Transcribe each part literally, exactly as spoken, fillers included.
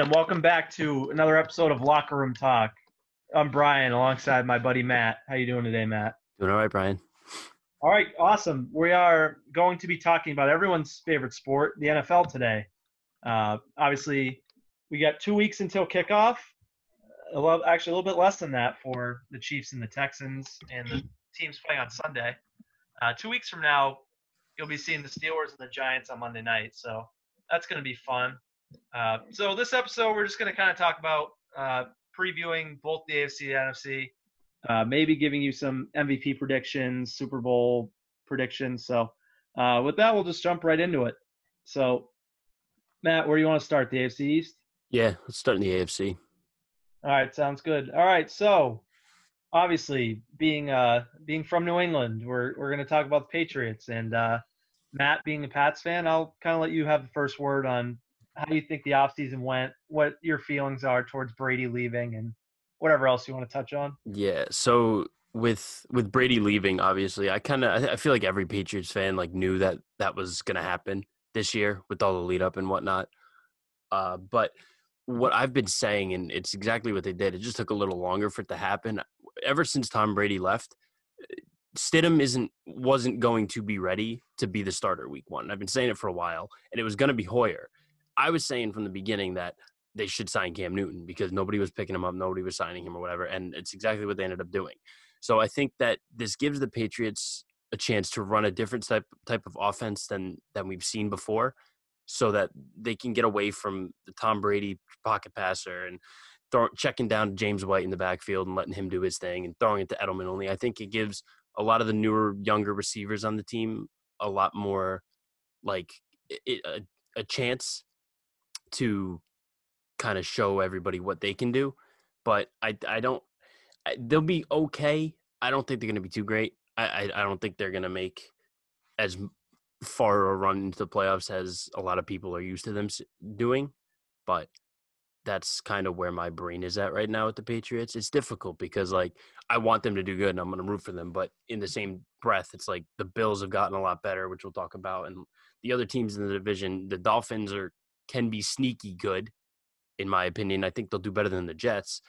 everyone, and welcome back to another episode of Locker Room Talk. I'm Brian, alongside my buddy Matt. How you doing today, Matt? Doing all right, Brian. All right, awesome. We are going to be talking about everyone's favorite sport, the N F L today. Uh, obviously, we got two weeks until kickoff. A lot, actually, a little bit less than that for the Chiefs and the Texans and the teams playing on Sunday. Uh, two weeks from now, you'll be seeing the Steelers and the Giants on Monday night, so that's going to be fun. Uh, so this episode, we're just going to kind of talk about uh, previewing both the A F C and N F C, uh, maybe giving you some M V P predictions, Super Bowl predictions. So uh, with that, we'll just jump right into it. So, Matt, where do you want to start, the A F C East? Yeah, let's start in the A F C. All right, sounds good. All right, so obviously being uh, being from New England, we're we're going to talk about the Patriots. And uh, Matt, being a Pats fan, I'll kind of let you have the first word on how you think the offseason went, what your feelings are towards Brady leaving, and whatever else you want to touch on. Yeah, so with with Brady leaving, obviously, I kind of I feel like every Patriots fan like knew that that was going to happen this year with all the lead up and whatnot. Uh, but what I've been saying, and it's exactly what they did, it just took a little longer for it to happen. Ever since Tom Brady left, Stidham isn't wasn't going to be ready to be the starter week one. I've been saying it for a while, and it was going to be Hoyer. I was saying from the beginning that they should sign Cam Newton because nobody was picking him up, nobody was signing him or whatever, and it's exactly what they ended up doing. So I think that this gives the Patriots a chance to run a different type type of offense than than we've seen before, so that they can get away from the Tom Brady pocket passer and throw, checking down to James White in the backfield and letting him do his thing and throwing it to Edelman only. I think it gives a lot of the newer, younger receivers on the team a lot more, like, it, a, a chance to kind of show everybody what they can do. But I, I don't – they'll be okay. I don't think they're going to be too great. I, I, I don't think they're going to make as – far a run into the playoffs as a lot of people are used to them doing, but that's kind of where my brain is at right now with the Patriots. It's difficult because, like, I want them to do good and I'm going to root for them, but in the same breath, it's like the Bills have gotten a lot better, which we'll talk about, and the other teams in the division, the Dolphins are can be sneaky good, in my opinion. I think they'll do better than the Jets.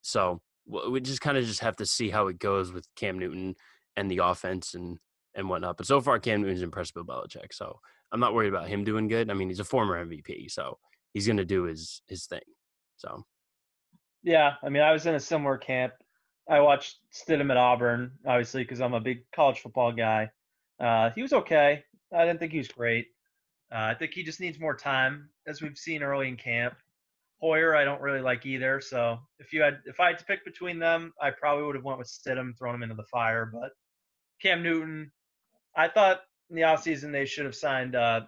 So we just kind of just have to see how it goes with Cam Newton and the offense and and whatnot. But so far, Cam Newton's impressed Bill Belichick, so I'm not worried about him doing good. I mean, he's a former M V P, so he's going to do his his thing. So, yeah, I mean, I was in a similar camp. I watched Stidham at Auburn, obviously, because I'm a big college football guy. Uh, he was okay. I didn't think he was great. Uh, I think he just needs more time, as we've seen early in camp. Hoyer, I don't really like either, so if you had if I had to pick between them, I probably would have went with Stidham, thrown him into the fire, but Cam Newton, I thought in the offseason they should have signed uh,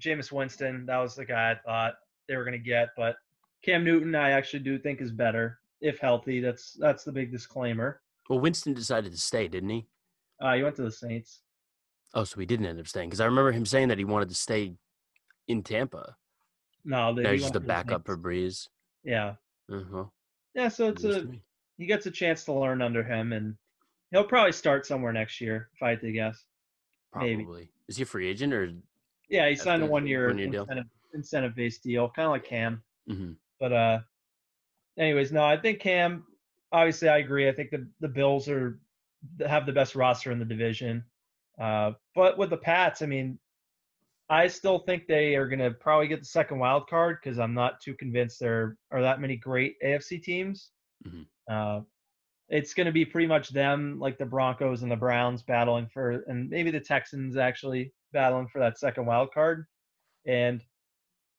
Jameis Winston. That was the guy I thought they were going to get. But Cam Newton I actually do think is better, if healthy. That's that's the big disclaimer. Well, Winston decided to stay, didn't he? Uh, he went to the Saints. Oh, so he didn't end up staying, because I remember him saying that he wanted to stay in Tampa. No, they was just a backup for Breeze. Yeah. Uh-huh. Yeah, so it's a he gets a chance to learn under him, and he'll probably start somewhere next year, if I had to guess. Probably. Maybe. Is he a free agent or? Yeah, he signed a one-year, one-year incentive, incentive-based deal, kind of like Cam. Mm-hmm. But, uh, anyways, no, I think Cam. Obviously, I agree. I think the the Bills are have the best roster in the division. Uh, but with the Pats, I mean, I still think they are going to probably get the second wild card, because I'm not too convinced there are that many great A F C teams. Mm-hmm. Uh, It's going to be pretty much them, like the Broncos and the Browns, battling for, and maybe the Texans actually battling for that second wild card. And,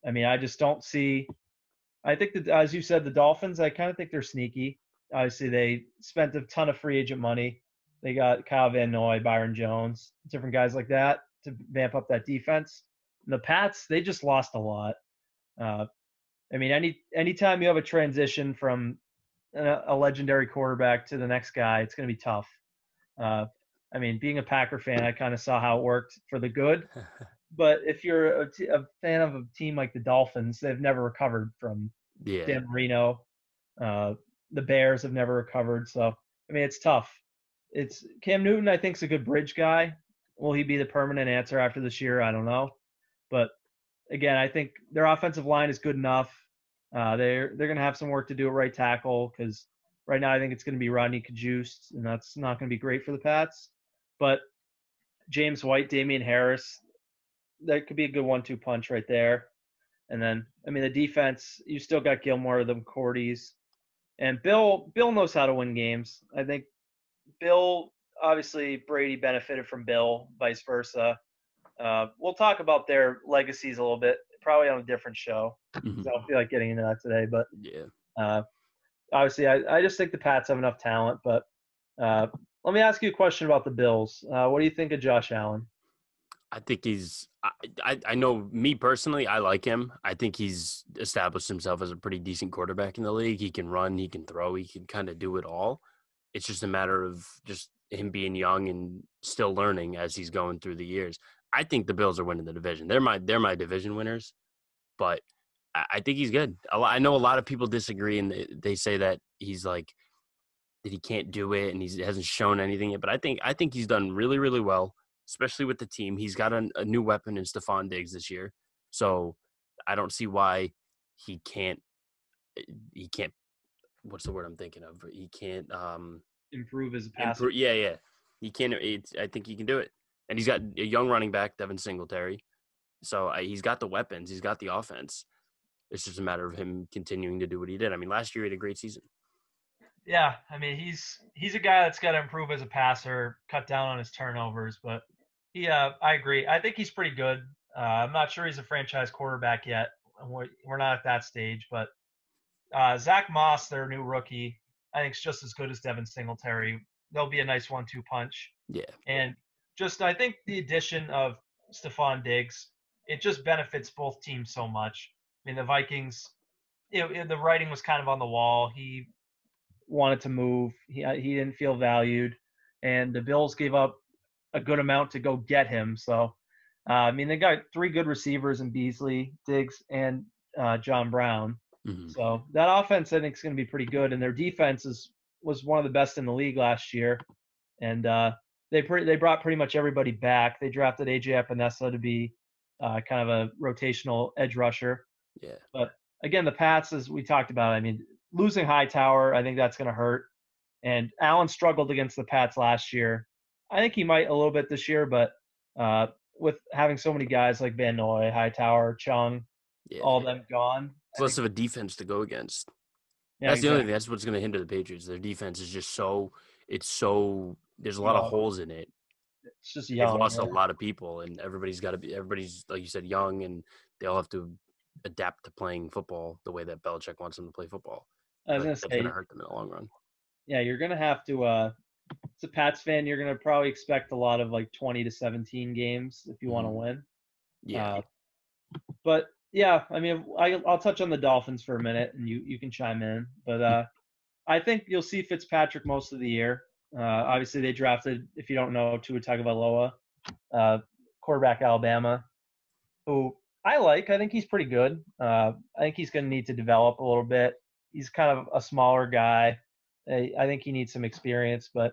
I mean, I just don't see – I think that, as you said, the Dolphins, I kind of think they're sneaky. Obviously, they spent a ton of free agent money. They got Kyle Van Noy, Byron Jones, different guys like that to vamp up that defense. And the Pats, they just lost a lot. Uh, I mean, any anytime you have a transition from – a legendary quarterback to the next guy, it's going to be tough. Uh, I mean, being a Packer fan, I kind of saw how it worked for the good. But if you're a, t- a fan of a team like the Dolphins, they've never recovered from yeah. Dan Marino. Uh, the Bears have never recovered. So, I mean, it's tough. It's Cam Newton, I think, is a good bridge guy. Will he be the permanent answer after this year? I don't know. But, again, I think their offensive line is good enough. Uh, they're they're going to have some work to do at right tackle because right now I think it's going to be Rodney Kajust, and that's not going to be great for the Pats. But James White, Damian Harris, that could be a good one two punch right there. And then, I mean, the defense, you still got Gilmore, the McCourties. And Bill Bill knows how to win games. I think Bill, obviously Brady benefited from Bill, vice versa. Uh, we'll talk about their legacies a little bit, probably on a different show. Mm-hmm. So I don't feel like getting into that today. But yeah, uh, obviously, I, I just think the Pats have enough talent. But uh, let me ask you a question about the Bills. Uh, what do you think of Josh Allen? I think he's I, – I, I know me personally, I like him. I think he's established himself as a pretty decent quarterback in the league. He can run, he can throw, he can kind of do it all. It's just a matter of just him being young and still learning as he's going through the years. I think the Bills are winning the division. They're my they're my division winners, but I, I think he's good. I know a lot of people disagree, and they, they say that he's like – that he can't do it and he hasn't shown anything yet, but I think I think he's done really, really well. Especially with the team. He's got a, a new weapon in Stefon Diggs this year. So I don't see why he can't – he can't – what's the word I'm thinking of? He can't um, – Improve his pass. Improve, yeah, yeah. He can't – I think he can do it. And he's got a young running back, Devin Singletary. So I, he's got the weapons. He's got the offense. It's just a matter of him continuing to do what he did. I mean, last year he had a great season. Yeah, I mean, he's he's a guy that's got to improve as a passer, cut down on his turnovers, but yeah, I agree. I think he's pretty good. Uh, I'm not sure he's a franchise quarterback yet. We're, we're not at that stage, but uh, Zach Moss, their new rookie, I think is just as good as Devin Singletary. They'll be a nice one two punch. Yeah. And just I think the addition of Stefon Diggs, it just benefits both teams so much. I mean, the Vikings, it, it, the writing was kind of on the wall. He – wanted to move. He he didn't feel valued, and the Bills gave up a good amount to go get him. So, uh, I mean, they got three good receivers in Beasley, Diggs, and uh, John Brown. Mm-hmm. So that offense, I think, is going to be pretty good, and their defense is was one of the best in the league last year. And uh, they pretty they brought pretty much everybody back. They drafted A J Epinesa to be uh, kind of a rotational edge rusher. Yeah. But again, the Pats, as we talked about, I mean. Losing Hightower, I think that's going to hurt. And Allen struggled against the Pats last year. I think he might a little bit this year, but uh, with having so many guys like Van Noy, Hightower, Chung, yeah, all of them gone. It's I less think... of a defense to go against. Yeah, that's exactly. The only thing. That's what's going to hinder the Patriots. Their defense is just so – it's so – there's a lot young. of holes in it. It's just young. They've lost right? a lot of people, and everybody's got to be – everybody's, like you said, young, and they all have to adapt to playing football the way that Belichick wants them to play football. I was going to say, it's going to hurt them in the long run. Yeah, you're going to have to uh, – as a Pats fan, you're going to probably expect a lot of, like, twenty to seventeen games if you want to win. Yeah. Uh, but, yeah, I mean, I, I'll touch on the Dolphins for a minute, and you, you can chime in. But uh, I think you'll see Fitzpatrick most of the year. Uh, obviously, they drafted, if you don't know, Tua Tagovailoa, uh, quarterback Alabama, who I like. I think he's pretty good. Uh, I think he's going to need to develop a little bit. He's kind of a smaller guy. I think he needs some experience, but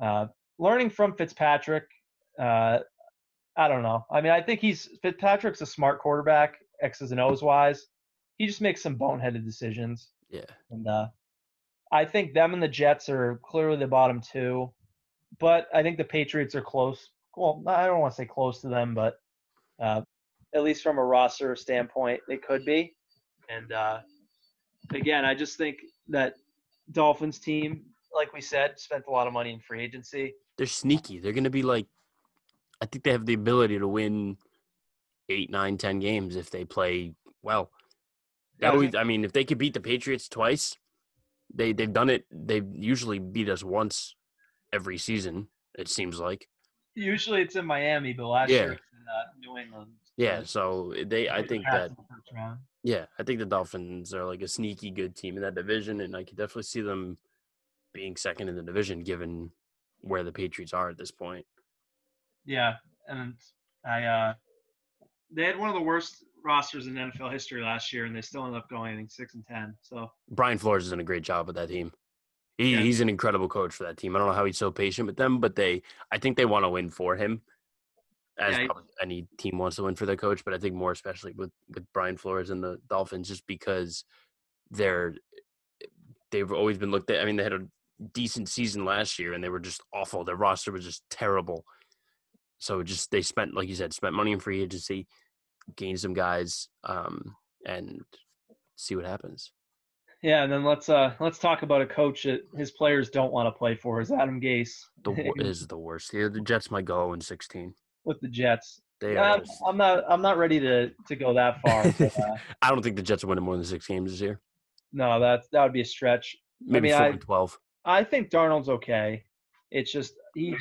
uh, learning from Fitzpatrick, uh, I don't know. I mean, I think he's Fitzpatrick's a smart quarterback, X's and O's wise. He just makes some boneheaded decisions. Yeah. And uh, I think them and the Jets are clearly the bottom two, but I think the Patriots are close. Well, I don't want to say close to them, but uh, at least from a roster standpoint, they could be. And uh, again, I just think that Dolphins team, like we said, spent a lot of money in free agency. They're sneaky. They're going to be like – I think they have the ability to win eight, nine, ten games if they play well. That yeah, always, I mean, if they could beat the Patriots twice, they, they've done it. They've usually beat us once every season, it seems like. Usually it's in Miami, but last yeah. year it's in uh, New England. Yeah, so they. I think that – yeah, I think the Dolphins are like a sneaky good team in that division, and I could definitely see them being second in the division given where the Patriots are at this point. Yeah, and I uh, they had one of the worst rosters in N F L history last year, and they still ended up going, I think, six and ten. So Brian Flores has done a great job with that team. He, yeah. He's an incredible coach for that team. I don't know how he's so patient with them, but they I think they want to win for him. As yeah, probably any team wants to win for their coach, but I think more especially with, with Brian Flores and the Dolphins, just because they're they've always been looked at. I mean, they had a decent season last year, and they were just awful. Their roster was just terrible. So just they spent, like you said, spent money in free agency, gained some guys, um, and see what happens. Yeah, and then let's uh, let's talk about a coach that his players don't want to play for. Is Adam Gase? The is the worst. Yeah, the Jets might go in sixteen with the Jets. They are. I'm, I'm not. I'm not ready to, to go that far. But, uh, I don't think the Jets are winning more than six games this year. No, that that would be a stretch. Maybe I mean, four I, and twelve. I think Darnold's okay. It's just he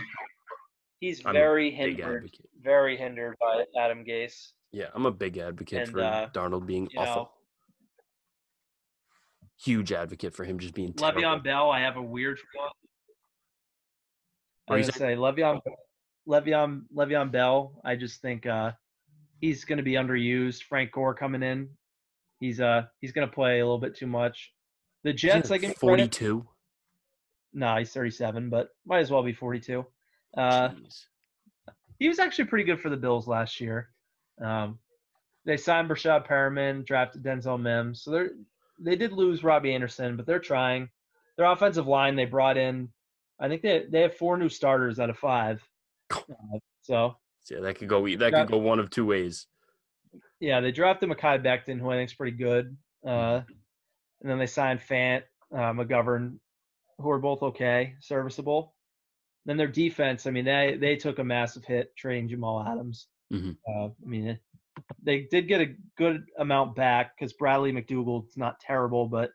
he's very hindered, advocate. very hindered by Adam Gase. Yeah, I'm a big advocate and, for uh, Darnold being awful. Know, Huge advocate for him just being terrible. Le'Veon Bell, I have a weird feeling. I was going to say, Le'Veon, Le'Veon, Le'Veon Bell, I just think uh, he's going to be underused. Frank Gore coming in, he's uh he's going to play a little bit too much. The Jets, I give forty-two. No, nah, he's thirty-seven, but might as well be forty-two. Uh, he was actually pretty good for the Bills last year. Um, they signed Brashad Perriman, drafted Denzel Mims, so they're – they did lose Robbie Anderson, but they're trying. Their offensive line they brought in, I think they they have four new starters out of five. Uh, so yeah, that could go that could go one of two ways. Yeah, they drafted Mekhi Becton, who I think is pretty good, uh, and then they signed Fant, uh, McGovern, who are both okay, serviceable. Then their defense, I mean, they they took a massive hit trading Jamal Adams. Mm-hmm. Uh, I mean. It, They did get a good amount back because Bradley McDougal's not terrible, but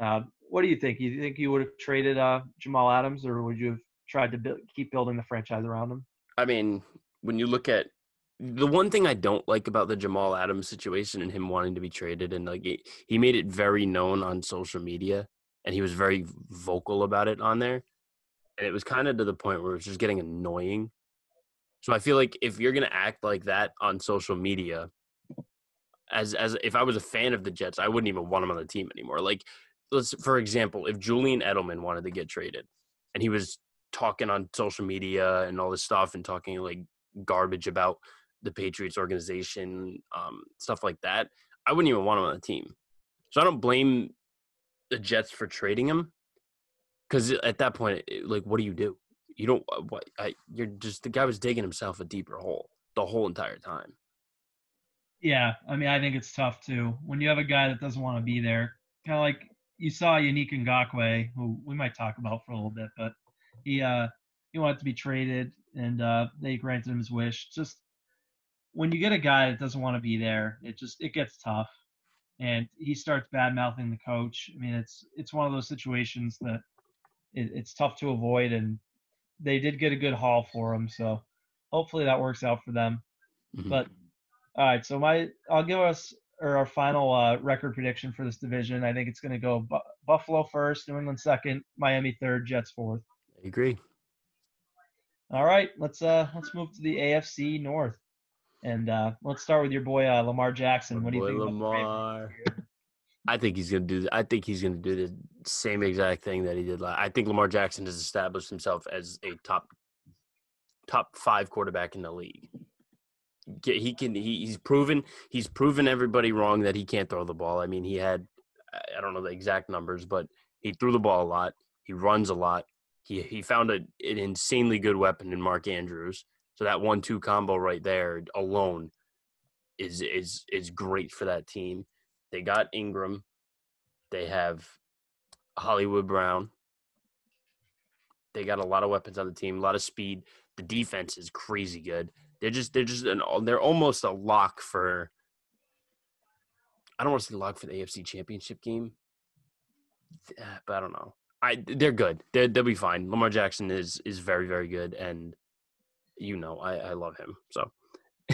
uh, what do you think? You think you would have traded uh, Jamal Adams, or would you have tried to build, keep building the franchise around him? I mean, when you look at the one thing I don't like about the Jamal Adams situation and him wanting to be traded, and like it, he made it very known on social media, and he was very vocal about it on there, and it was kind of to the point where it was just getting annoying. So I feel like if you're going to act like that on social media, as as if I was a fan of the Jets, I wouldn't even want him on the team anymore. Like, let's for example, if Julian Edelman wanted to get traded and he was talking on social media and all this stuff and talking like garbage about the Patriots organization, um, stuff like that, I wouldn't even want him on the team. So I don't blame the Jets for trading him because at that point, like, what do you do? You don't. What I, you're just the guy was digging himself a deeper hole the whole entire time. Yeah, I mean, I think it's tough too when you have a guy that doesn't want to be there. Kind of like you saw Yannick Ngakoue, who we might talk about for a little bit, but he uh, he wanted to be traded, and uh, they granted him his wish. Just when you get a guy that doesn't want to be there, it just it gets tough, and he starts bad mouthing the coach. I mean, it's it's one of those situations that it, it's tough to avoid and. They did get a good haul for him, so hopefully that works out for them. Mm-hmm. But all right, so my I'll give us or our final uh, record prediction for this division. I think it's going to go Bu- Buffalo first, New England second, Miami third, Jets fourth. I agree. All right, let's uh let's move to the A F C North, and uh, let's start with your boy uh, Lamar Jackson. My what do you think, Lamar? About the I think he's going to do. I think he's going to do the same exact thing that he did last. I think Lamar Jackson has established himself as a top, top five quarterback in the league. He can. He, he's proven. He's proven everybody wrong that he can't throw the ball. I mean, he had. I don't know the exact numbers, but he threw the ball a lot. He runs a lot. He he found a, an insanely good weapon in Mark Andrews. So that one two combo right there alone is is is great for that team. They got Ingram. They have Hollywood Brown. They got a lot of weapons on the team, a lot of speed. The defense is crazy good. They're just they're just an they're almost a lock for. I don't want to say lock for the A F C Championship game, but I don't know. I they're good. They're, they'll be fine. Lamar Jackson is is very very good, and you know I, I love him. So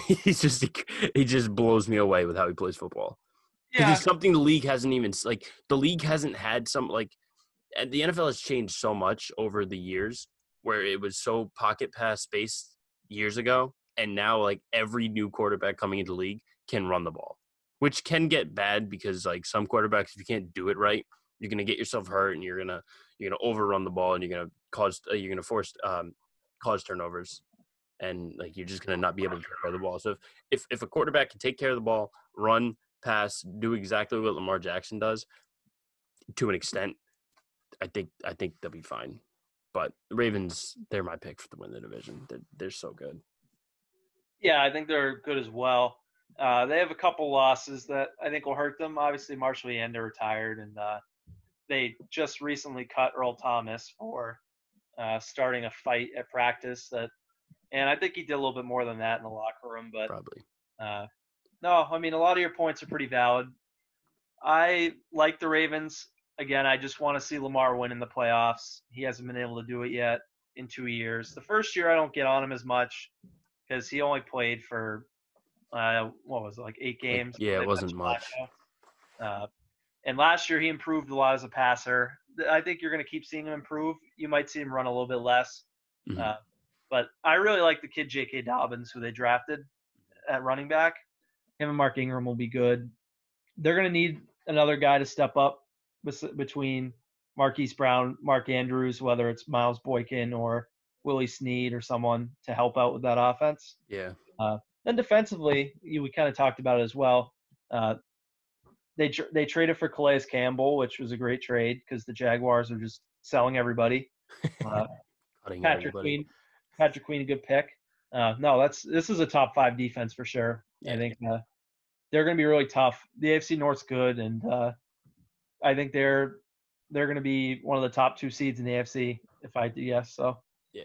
he's just he, he just blows me away with how he plays football. Because yeah. It's something the league hasn't even – like, the league hasn't had some – like, and the N F L has changed so much over the years where it was so pocket pass-based years ago, and now, like, every new quarterback coming into the league can run the ball, which can get bad because, like, some quarterbacks, if you can't do it right, you're going to get yourself hurt and you're going to you're gonna overrun the ball and you're going to cause uh, – you're going to force um, cause turnovers. And, like, you're just going to not be able to take care of the ball. So if, if a quarterback can take care of the ball, run – pass, do exactly what Lamar Jackson does, to an extent, I think I think they'll be fine. But the Ravens, they're my pick for the win of the division. They're, they're so good. Yeah, I think they're good as well. Uh, they have a couple losses that I think will hurt them. Obviously, Marshall Yanda retired, and uh, they just recently cut Earl Thomas for uh, starting a fight at practice. That, and I think he did a little bit more than that in the locker room. But probably. Uh, no, I mean, a lot of your points are pretty valid. I like the Ravens. Again, I just want to see Lamar win in the playoffs. He hasn't been able to do it yet in two years. The first year I don't get on him as much because he only played for, uh, what was it, like eight games? Yeah, it wasn't much. Uh, and last year he improved a lot as a passer. I think you're going to keep seeing him improve. You might see him run a little bit less. Mm-hmm. Uh, but I really like the kid J K. Dobbins, who they drafted at running back. Him and Mark Ingram will be good. They're going to need another guy to step up between Marquise Brown, Mark Andrews, whether it's Miles Boykin or Willie Snead or someone to help out with that offense. Yeah. Uh, and defensively, you, we kind of talked about it as well. Uh, they tr- they traded for Calais Campbell, which was a great trade because the Jaguars are just selling everybody. Uh, Cutting Patrick everybody. Queen, Patrick Queen, a good pick. Uh, no, that's this is a top five defense for sure. Yeah. I think uh, they're going to be really tough. The A F C North's good, and uh, I think they're they're going to be one of the top two seeds in the A F C, if I do guess so. Yeah.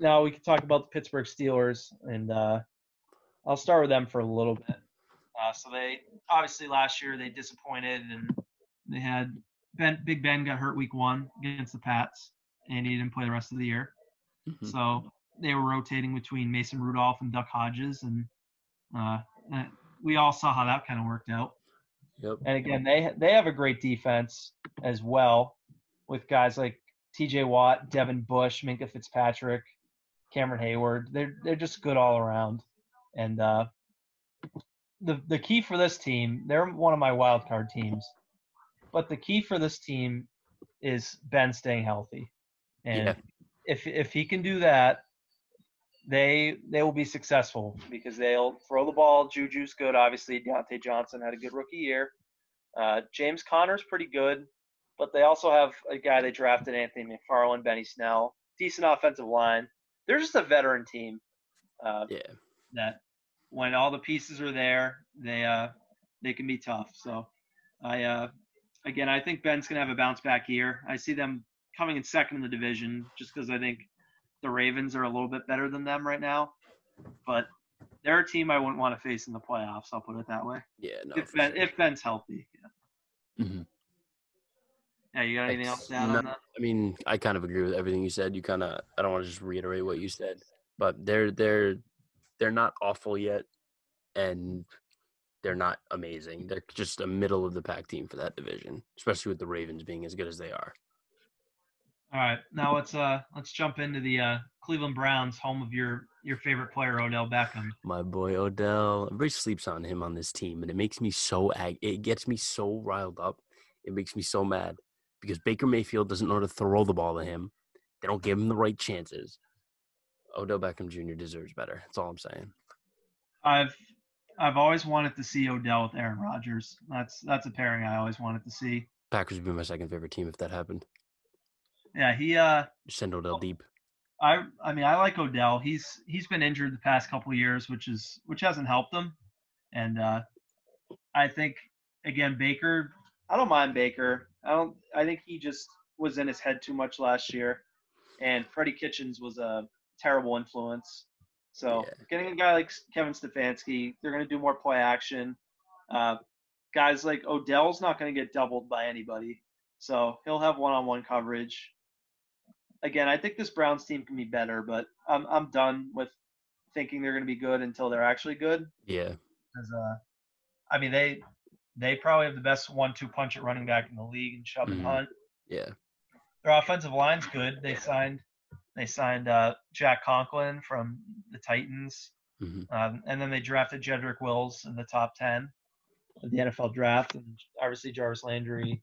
Now we can talk about the Pittsburgh Steelers, and uh, I'll start with them for a little bit. Uh, so they obviously last year they disappointed, and they had Ben, Big Ben got hurt week one against the Pats, and he didn't play the rest of the year. Mm-hmm. So they were rotating between Mason Rudolph and Duck Hodges, and uh, we all saw how that kind of worked out. Yep. And again, they they have a great defense as well with guys like T J Watt, Devin Bush, Minkah Fitzpatrick, Cameron Hayward. They're they're just good all around. And uh, the the key for this team, they're one of my wild card teams, but the key for this team is Ben staying healthy. And yeah. if if he can do that, they they will be successful because they'll throw the ball. Juju's good, obviously. Deontay Johnson had a good rookie year. Uh, James Conner's pretty good, but they also have a guy they drafted, Anthony McFarland, Benny Snell, decent offensive line. They're just a veteran team. Uh, yeah. That when all the pieces are there, they uh, they can be tough. So I uh, again, I think Ben's gonna have a bounce back year. I see them coming in second in the division just because I think the Ravens are a little bit better than them right now, but they're a team I wouldn't want to face in the playoffs. I'll put it that way. Yeah, no. If, Ben, sure. if Ben's healthy. Yeah. Mm-hmm. Yeah, you got anything That's, else to add no, on that? I mean, I kind of agree with everything you said. You kind of, I don't want to just reiterate what you said, but they're they're they're not awful yet, and they're not amazing. They're just a middle of the pack team for that division, especially with the Ravens being as good as they are. All right, now let's uh let's jump into the uh, Cleveland Browns, home of your, your favorite player, Odell Beckham. My boy Odell, everybody sleeps on him on this team, and it makes me so ag- it gets me so riled up. It makes me so mad because Baker Mayfield doesn't know how to throw the ball to him. They don't give him the right chances. Odell Beckham Junior deserves better. That's all I'm saying. I've I've always wanted to see Odell with Aaron Rodgers. That's that's a pairing I always wanted to see. Packers would be my second favorite team if that happened. Yeah, he uh, send Odell deep. I I mean I like Odell. He's he's been injured the past couple of years, which is which hasn't helped him. And uh, I think again Baker. I don't mind Baker. I don't. I think he just was in his head too much last year, and Freddie Kitchens was a terrible influence. So yeah. Getting a guy like Kevin Stefanski, they're going to do more play action. Uh, guys like Odell's not going to get doubled by anybody, so he'll have one-on-one coverage. Again, I think this Browns team can be better, but I'm I'm done with thinking they're going to be good until they're actually good. Yeah. Because uh, I mean they they probably have the best one-two punch at running back in the league in Chubb mm-hmm. and Hunt. Yeah. Their offensive line's good. They signed they signed uh, Jack Conklin from the Titans, mm-hmm. um, and then they drafted Jedrick Wills in the top ten of the N F L draft, and obviously Jarvis Landry.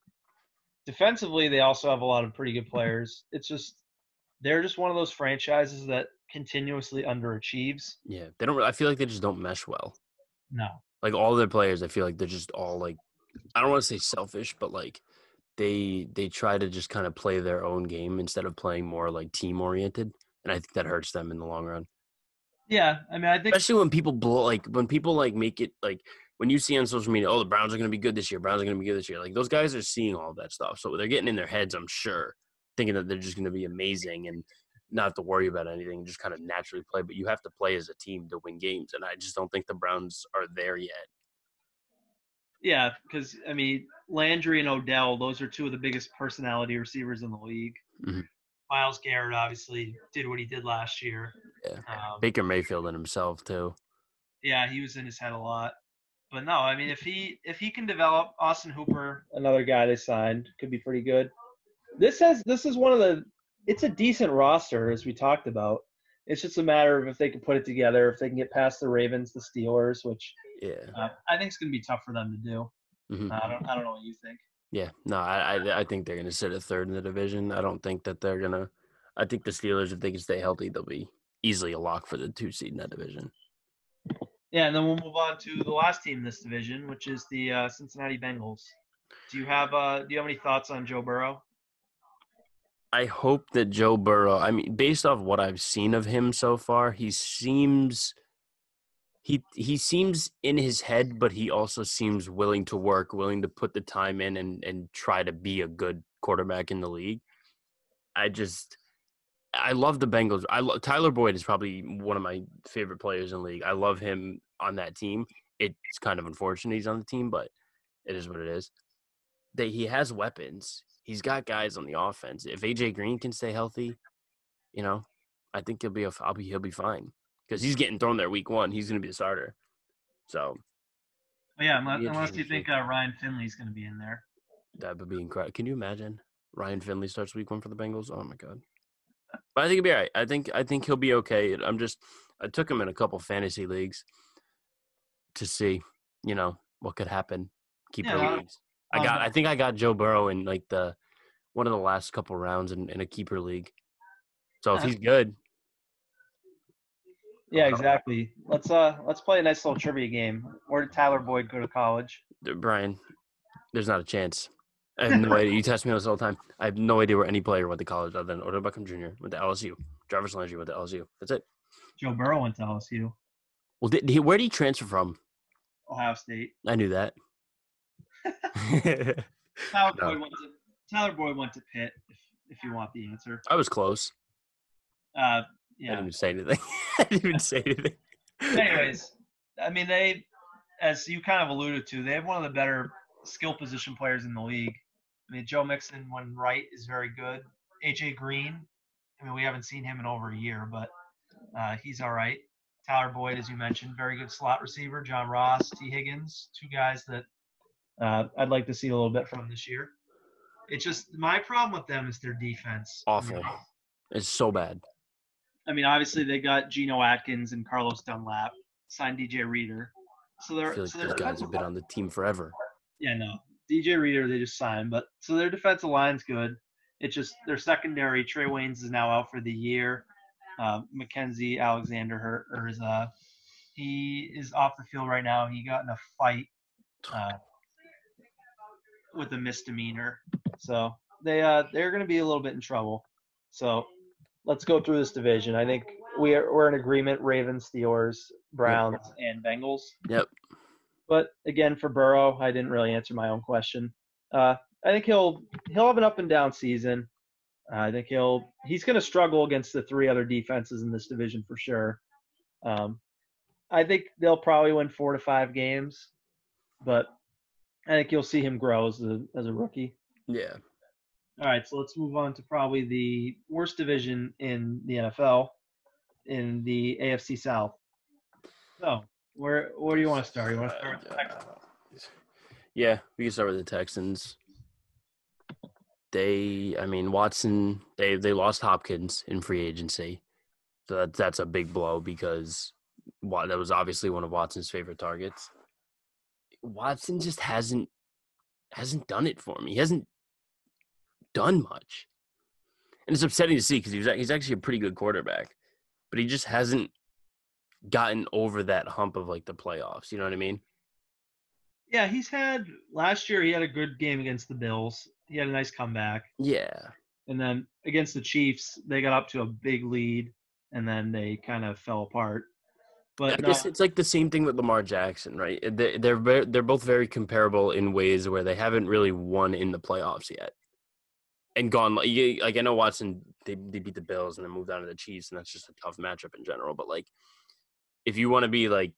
Defensively, they also have a lot of pretty good players. It's just they're just one of those franchises that continuously underachieves. Yeah, they don't. I feel like they just don't mesh well. No, like all their players, I feel like they're just all like, I don't want to say selfish, but like they they try to just kind of play their own game instead of playing more like team oriented, and I think that hurts them in the long run. Yeah, I mean, I think especially when people blow like when people like make it like when you see on social media, oh, the Browns are going to be good this year. Browns are going to be good this year. Like those guys are seeing all that stuff, so they're getting in their heads, I'm sure, thinking that they're just going to be amazing and not have to worry about anything, just kind of naturally play. But you have to play as a team to win games, and I just don't think the Browns are there yet. Yeah, because, I mean, Landry and Odell, those are two of the biggest personality receivers in the league. Mm-hmm. Myles Garrett obviously did what he did last year. Yeah. Um, Baker Mayfield and himself too. Yeah, he was in his head a lot. But, no, I mean, if he if he can develop Austin Hooper, another guy they signed, could be pretty good. This has this is one of the – it's a decent roster, as we talked about. It's just a matter of if they can put it together, if they can get past the Ravens, the Steelers, which yeah. uh, I think is going to be tough for them to do. Mm-hmm. I don't I don't know what you think. Yeah, no, I I, I think they're going to sit at third in the division. I don't think that they're going to – I think the Steelers, if they can stay healthy, they'll be easily a lock for the two seed in that division. Yeah, and then we'll move on to the last team in this division, which is the uh, Cincinnati Bengals. Do you have uh, do you have any thoughts on Joe Burrow? I hope that Joe Burrow, I mean, based off what I've seen of him so far, he seems he he seems in his head, but he also seems willing to work, willing to put the time in and, and try to be a good quarterback in the league. I just – I love the Bengals. I love, Tyler Boyd is probably one of my favorite players in the league. I love him on that team. It's kind of unfortunate he's on the team, but it is what it is. They, he has weapons. He's got guys on the offense. If A J Green can stay healthy, you know, I think he'll be a, I'll be he'll be fine because he's getting thrown there week one. He's going to be a starter. So, well, yeah, unless, unless you think uh, Ryan Finley's going to be in there, that would be incredible. Can you imagine Ryan Finley starts week one for the Bengals? Oh my god! But I think he'll be all right. I think I think he'll be okay. I'm just I took him in a couple fantasy leagues to see, you know, what could happen. Keep yeah, your leagues. I got. I think I got Joe Burrow in like the one of the last couple rounds in, in a keeper league. So if he's good, yeah, exactly. Let's uh, let's play a nice little trivia game. Where did Tyler Boyd go to college? Brian, there's not a chance. I have no idea. You test me on this all the time. I have no idea where any player went to college other than Odell Beckham Junior went to L S U. Jarvis Landry went to L S U. That's it. Joe Burrow went to L S U. Well, did he, where did he transfer from? Ohio State. I knew that. Tyler, no. Boyd went to, Tyler Boyd went to Pitt, if, if you want the answer. I was close. Uh, yeah. I didn't even say anything. I didn't even say anything. Anyways, I mean, they, as you kind of alluded to, they have one of the better skill position players in the league. I mean, Joe Mixon, when right, is very good. A J Green, I mean, we haven't seen him in over a year, but uh, he's all right. Tyler Boyd, as you mentioned, very good slot receiver. John Ross, T. Higgins, two guys that Uh, I'd like to see a little bit from this year. It's just my problem with them is their defense. Awful. You know? It's so bad. I mean, obviously they got Geno Atkins and Carlos Dunlap, signed D J Reader. So they're I feel like so those guys have been on the team forever. Yeah, no. D J Reader they just signed, but so their defensive line's good. It's just their secondary. Trey Waynes is now out for the year. Uh, Mackenzie Alexander hurt or is uh he is off the field right now. He got in a fight. Uh, with a misdemeanor. So they, uh, they're going to be a little bit in trouble. So let's go through this division. I think we are, we're in agreement, Ravens, Steelers, Browns, yep. and Bengals. Yep. But again, for Burrow, I didn't really answer my own question. Uh, I think he'll, he'll have an up and down season. Uh, I think he'll, he's going to struggle against the three other defenses in this division for sure. Um, I think they'll probably win four to five games, but I think you'll see him grow as a, as a rookie. Yeah. All right, so let's move on to probably the worst division in the N F L, in the A F C South. So, where where do you want to start? You want to start with the Texans? Yeah, we can start with the Texans. They, I mean, Watson, they, they lost Hopkins in free agency. So that, that's a big blow because that was obviously one of Watson's favorite targets. Watson just hasn't hasn't done it for me. He hasn't done much, and it's upsetting to see because he's he's actually a pretty good quarterback, but he just hasn't gotten over that hump of like the playoffs. You know what I mean? Yeah, he's had last year. He had a good game against the Bills, he had a nice comeback. Yeah. And then against the Chiefs, they got up to a big lead, and then they kind of fell apart. But I no, guess it's like the same thing with Lamar Jackson, right? They're, they're they're both very comparable in ways where they haven't really won in the playoffs yet, and gone like, like I know Watson, they they beat the Bills and then moved on to the Chiefs, and that's just a tough matchup in general. But like, if you want to be like,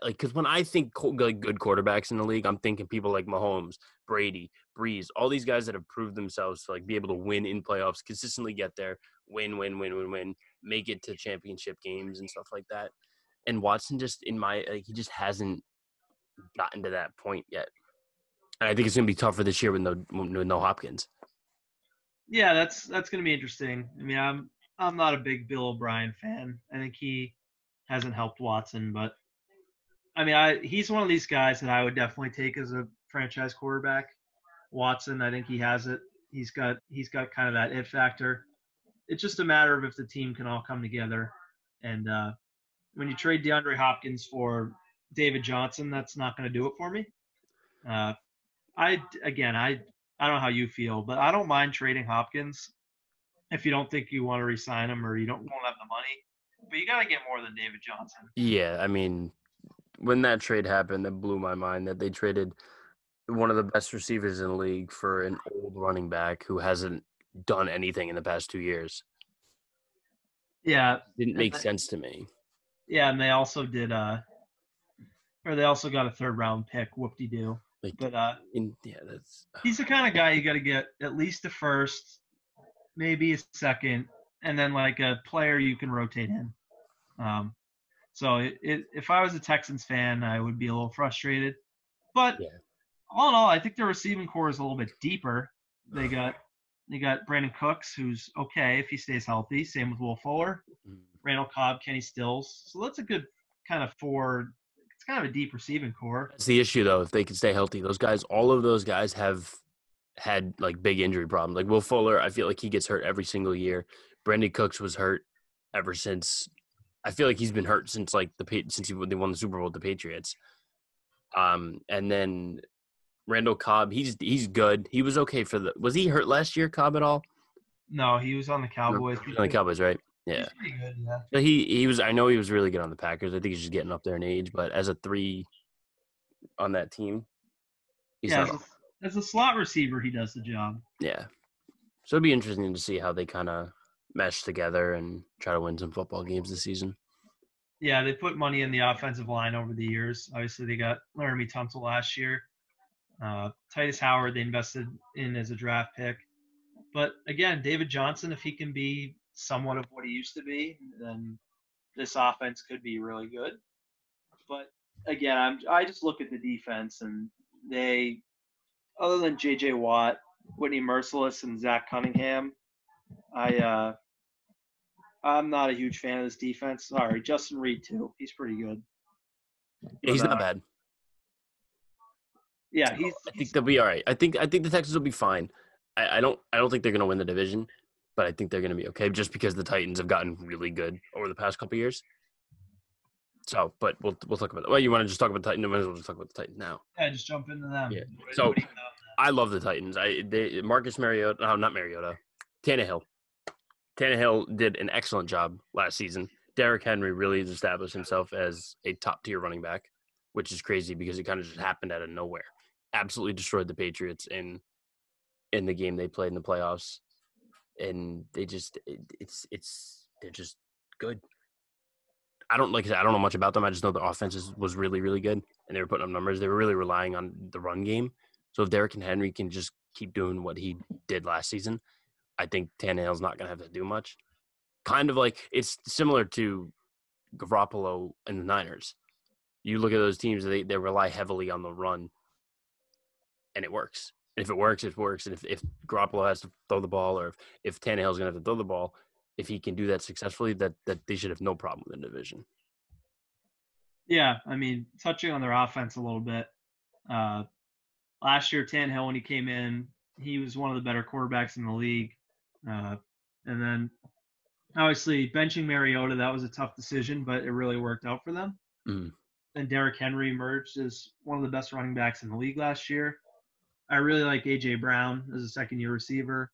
like because when I think like good quarterbacks in the league, I'm thinking people like Mahomes, Brady, Breeze, all these guys that have proved themselves to like be able to win in playoffs, consistently get there, win, win, win, win, win, make it to championship games and stuff like that. And Watson just in my like, – he just hasn't gotten to that point yet. And I think it's going to be tougher this year with no with no Hopkins. Yeah, that's that's going to be interesting. I mean, I'm I'm not a big Bill O'Brien fan. I think he hasn't helped Watson. But, I mean, I he's one of these guys that I would definitely take as a franchise quarterback. Watson, I think he has it. He's got he's got kind of that it factor. It's just a matter of if the team can all come together and – uh when you trade DeAndre Hopkins for David Johnson, that's not going to do it for me. Uh, I again, I I don't know how you feel, but I don't mind trading Hopkins if you don't think you want to re-sign him or you don't won't have the money. But you got to get more than David Johnson. Yeah, I mean, when that trade happened, that blew my mind that they traded one of the best receivers in the league for an old running back who hasn't done anything in the past two years. Yeah, didn't make sense to me. Yeah, and they also did, uh, or they also got a third round pick. Whoop-de-doo. Like, but uh, in, yeah, that's uh, he's the kind of guy you got to get at least a first, maybe a second, and then like a player you can rotate in. Um, so it, it, if I was a Texans fan, I would be a little frustrated. But yeah. all in all, I think their receiving core is a little bit deeper. They got they got Brandon Cooks, who's okay if he stays healthy. Same with Will Fuller. Mm-hmm. Randall Cobb, Kenny Stills. So that's a good kind of four. It's kind of a deep receiving core. That's the issue, though, if they can stay healthy. Those guys, all of those guys have had, like, big injury problems. Like, Will Fuller, I feel like he gets hurt every single year. Brandon Cooks was hurt ever since – I feel like he's been hurt since, like, the since he, they won the Super Bowl with the Patriots. Um, and then Randall Cobb, he's he's good. He was okay for the – was he hurt last year, Cobb, at all? No, he was on the Cowboys. He was on the Cowboys, right? Yeah. He's pretty good, yeah. So he, he was I know he was really good on the Packers. I think he's just getting up there in age, but as a three on that team, he's yeah, not as a, as a slot receiver he does the job. Yeah. So it'd be interesting to see how they kinda mesh together and try to win some football games this season. Yeah, they put money in the offensive line over the years. Obviously they got Laramie Tunsil last year. Uh, Titus Howard they invested in as a draft pick. But again, David Johnson, if he can be somewhat of what he used to be, then this offense could be really good. But again, I'm, I just look at the defense, and they, other than J J Watt, Whitney Mercilus, and Zach Cunningham, I, uh, I'm not a huge fan of this defense. Sorry, Justin Reed too. He's pretty good. Yeah, he's but, not uh, bad. Yeah, he's. I think they'll be all right. I think I think the Texans will be fine. I, I don't I don't think they're going to win the division. But I think they're going to be okay just because the Titans have gotten really good over the past couple of years. So, but we'll we'll talk about that. Well, you want to just talk about the Titans? We'll just talk about the Titans now. Yeah, just jump into them. Yeah. So, I love the Titans. I they, Marcus Mariota, no, not Mariota, Tannehill. Tannehill did an excellent job last season. Derrick Henry really has established himself as a top-tier running back, which is crazy because it kind of just happened out of nowhere. Absolutely destroyed the Patriots in in the game they played in the playoffs. And they just it, it's it's they're just good. I don't like I don't know much about them. I just know the offense is, was really really good, and they were putting up numbers. They were really relying on the run game. So if Derrick Henry can just keep doing what he did last season, I think Tannehill's not going to have to do much. Kind of like it's similar to Garoppolo and the Niners. You look at those teams; they they rely heavily on the run, and it works. If it works, it works. And if, if Garoppolo has to throw the ball or if, if Tannehill's going to have to throw the ball, if he can do that successfully, that, that they should have no problem with the division. Yeah, I mean, touching on their offense a little bit, uh, last year Tannehill, when he came in, he was one of the better quarterbacks in the league. Uh, and then, obviously, benching Mariota, that was a tough decision, but it really worked out for them. Mm. And Derrick Henry emerged as one of the best running backs in the league last year. I really like A J Brown as a second-year receiver.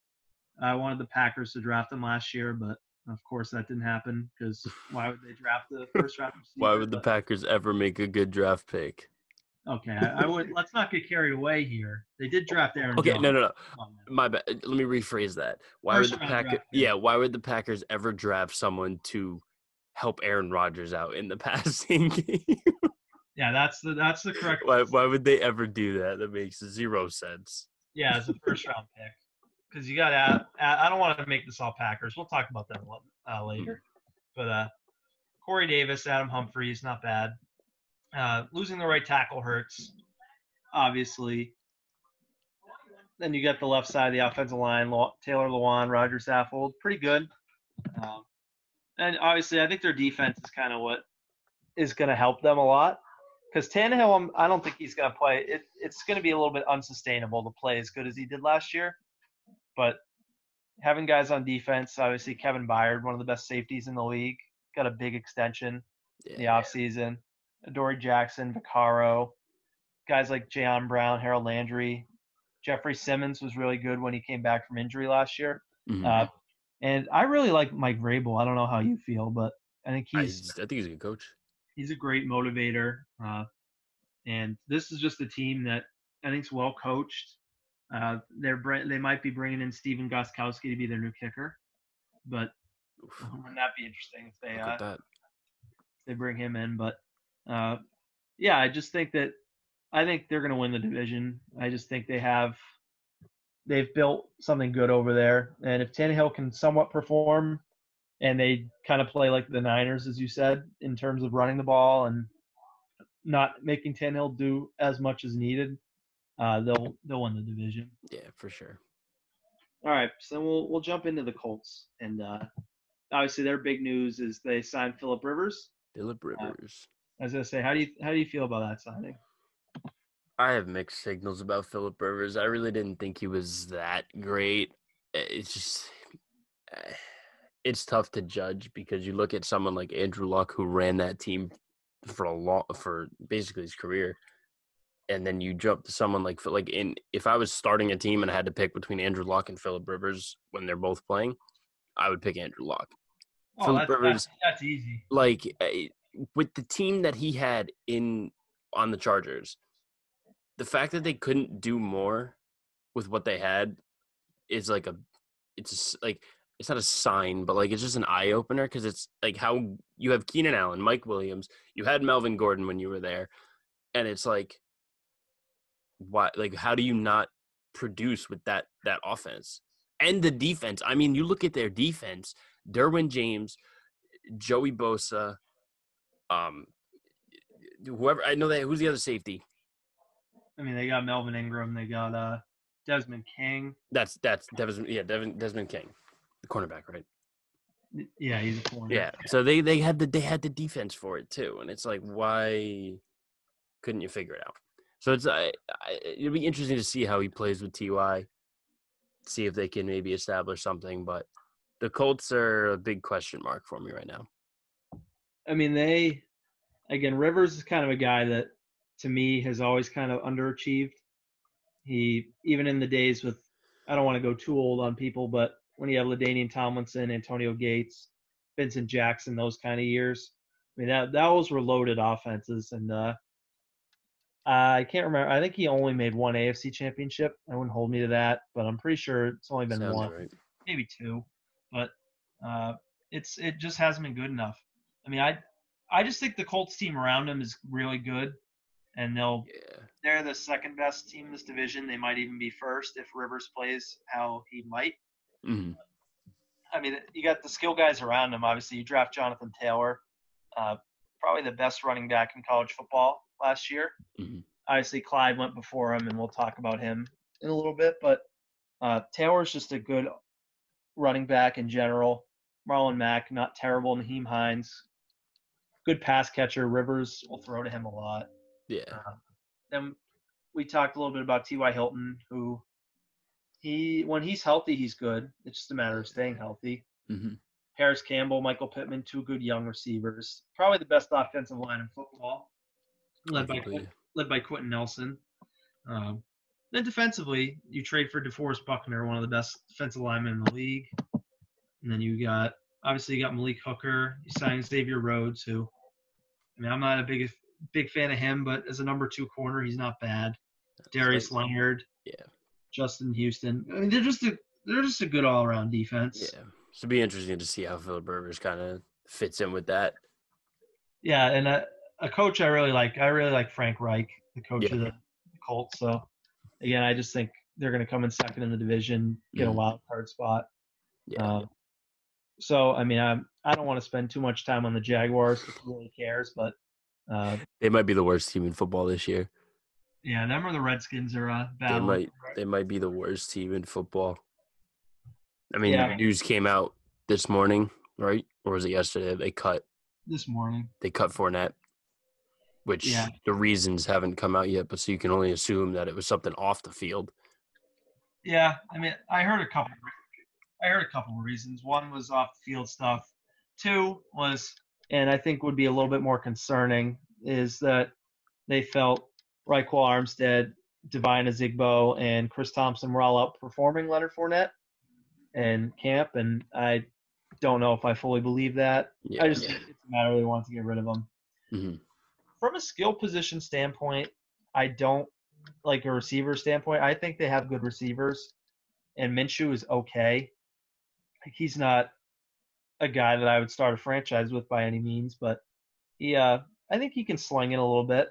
I wanted the Packers to draft him last year, but of course that didn't happen because why would they draft the first round receiver? Why would the Packers ever make a good draft pick? Okay, I, I would. Let's not get carried away here. They did draft Aaron. Okay, Jones. no, no, no. Oh, My bad. Let me rephrase that. Why first would the Packers? Yeah, why would the Packers ever draft someone to help Aaron Rodgers out in the passing game? Yeah, that's the that's the correct. Why why would they ever do that? That makes zero sense. Yeah, it's a first round pick. Because you got to – I don't want to make this all Packers. We'll talk about that uh, later. But uh, Corey Davis, Adam Humphries, not bad. Uh, losing the right tackle hurts, obviously. Then you got the left side of the offensive line, Taylor Lewan, Roger Saffold, pretty good. Um, and obviously I think their defense is kind of what is going to help them a lot. Because Tannehill, I'm, I don't think he's going to play. It, it's going to be a little bit unsustainable to play as good as he did last year. But having guys on defense, obviously Kevin Byard, one of the best safeties in the league, got a big extension yeah. in the offseason. Adoree Jackson, Vaccaro, guys like John Brown, Harold Landry. Jeffrey Simmons was really good when he came back from injury last year. Mm-hmm. Uh, and I really like Mike Vrabel. I don't know how you feel, but I think he's – I think he's a good coach. He's a great motivator. Uh, and this is just a team that I think is well coached. Uh, they're they might be bringing in Stephen Gostkowski to be their new kicker, but Oof. wouldn't that be interesting if they uh, that. they bring him in? But uh, yeah, I just think that I think they're going to win the division. I just think they have they've built something good over there, and if Tannehill can somewhat perform and they kind of play like the Niners, as you said, in terms of running the ball and not making Tannehill do as much as needed. Uh, they'll they'll win the division. Yeah, for sure. All right, so we'll we'll jump into the Colts, and uh, obviously their big news is they signed Phillip Rivers. Phillip Rivers. Uh, I was gonna say, how do you how do you feel about that signing? I have mixed signals about Phillip Rivers. I really didn't think he was that great. It's just it's tough to judge because you look at someone like Andrew Luck who ran that team for a long for basically his career. And then you jump to someone like like in if I was starting a team and I had to pick between Andrew Luck and Phillip Rivers when they're both playing, I would pick Andrew Luck. Oh, Phillip that's, Rivers, that's, that's easy. Like with the team that he had in on the Chargers, the fact that they couldn't do more with what they had is like a it's a, like it's not a sign, but like it's just an eye opener because it's like how you have Keenan Allen, Mike Williams, you had Melvin Gordon when you were there, and it's like. Why, like, how do you not produce with that that offense and the defense? I mean, you look at their defense: Derwin James, Joey Bosa, um, whoever I know that who's the other safety. I mean, they got Melvin Ingram, they got uh, Desmond King. That's that's Desmond, yeah, Devin, Desmond King, the cornerback, right? Yeah, he's a cornerback. Yeah, so they they had the they had the defense for it too, and it's like, why couldn't you figure it out? So it's I, I, it'll be interesting to see how he plays with T Y, see if they can maybe establish something. But the Colts are a big question mark for me right now. I mean, they – again, Rivers is kind of a guy that, to me, has always kind of underachieved. He – even in the days with – I don't want to go too old on people, but when you have LaDainian Tomlinson, Antonio Gates, Vincent Jackson, those kind of years, I mean, that, that was reloaded offenses and – uh Uh, I can't remember. I think he only made one A F C championship. I wouldn't hold me to that, but I'm pretty sure it's only been Sounds one, right. maybe two. But uh, it's it just hasn't been good enough. I mean, I I just think the Colts team around him is really good, and they'll yeah. they're the second best team in this division. They might even be first if Rivers plays how he might. Mm-hmm. I mean, you got the skill guys around him. Obviously, you draft Jonathan Taylor, uh, probably the best running back in college football. Last year, mm-hmm. obviously Clyde went before him, and we'll talk about him in a little bit. But uh, Taylor's just a good running back in general. Marlon Mack, not terrible. Naheem Hines, good pass catcher. Rivers will throw to him a lot. Yeah. Uh, then we talked a little bit about T Y Hilton, who he when he's healthy, he's good. It's just a matter of staying healthy. Mm-hmm. Paris Campbell, Michael Pittman, two good young receivers. Probably the best offensive line in football. Led by, led by Quentin Nelson. Um, Then defensively, you trade for DeForest Buckner, one of the best defensive linemen in the league. And then you got – obviously you got Malik Hooker. You signed Xavier Rhodes, who – I mean, I'm not a big big fan of him, but as a number two corner, he's not bad. That's Darius right. Leonard. Yeah. Justin Houston. I mean, they're just a, they're just a good all-around defense. Yeah. So it'll be interesting to see how Philip Rivers kind of fits in with that. Yeah, and a, a coach I really like. I really like Frank Reich, the coach yeah. of the Colts. So, again, I just think they're going to come in second in the division, get mm-hmm. a wild card spot. Yeah. Um, so, I mean, I'm, I don't want to spend too much time on the Jaguars because who really cares, but uh, – they might be the worst team in football this year. Yeah, them or the Redskins are uh, battling. They might, they might be the worst team in football. I mean, yeah. the news came out this morning, right? Or was it yesterday? They cut. This morning. They cut Fournette, which yeah. the reasons haven't come out yet, but so you can only assume that it was something off the field. Yeah, I mean, I heard a couple. I heard a couple of reasons. One was off the field stuff. Two was, and I think would be a little bit more concerning, is that they felt Raquel Armstead, Divine Azigbo, and Chris Thompson were all up performing Leonard Fournette and camp, and I don't know if I fully believe that. Yeah, I just yeah. think it's a matter they want to get rid of them. Mm-hmm. From a skill position standpoint, I don't – like a receiver standpoint, I think they have good receivers, and Minshew is okay. He's not a guy that I would start a franchise with by any means, but he, uh, I think he can sling it a little bit.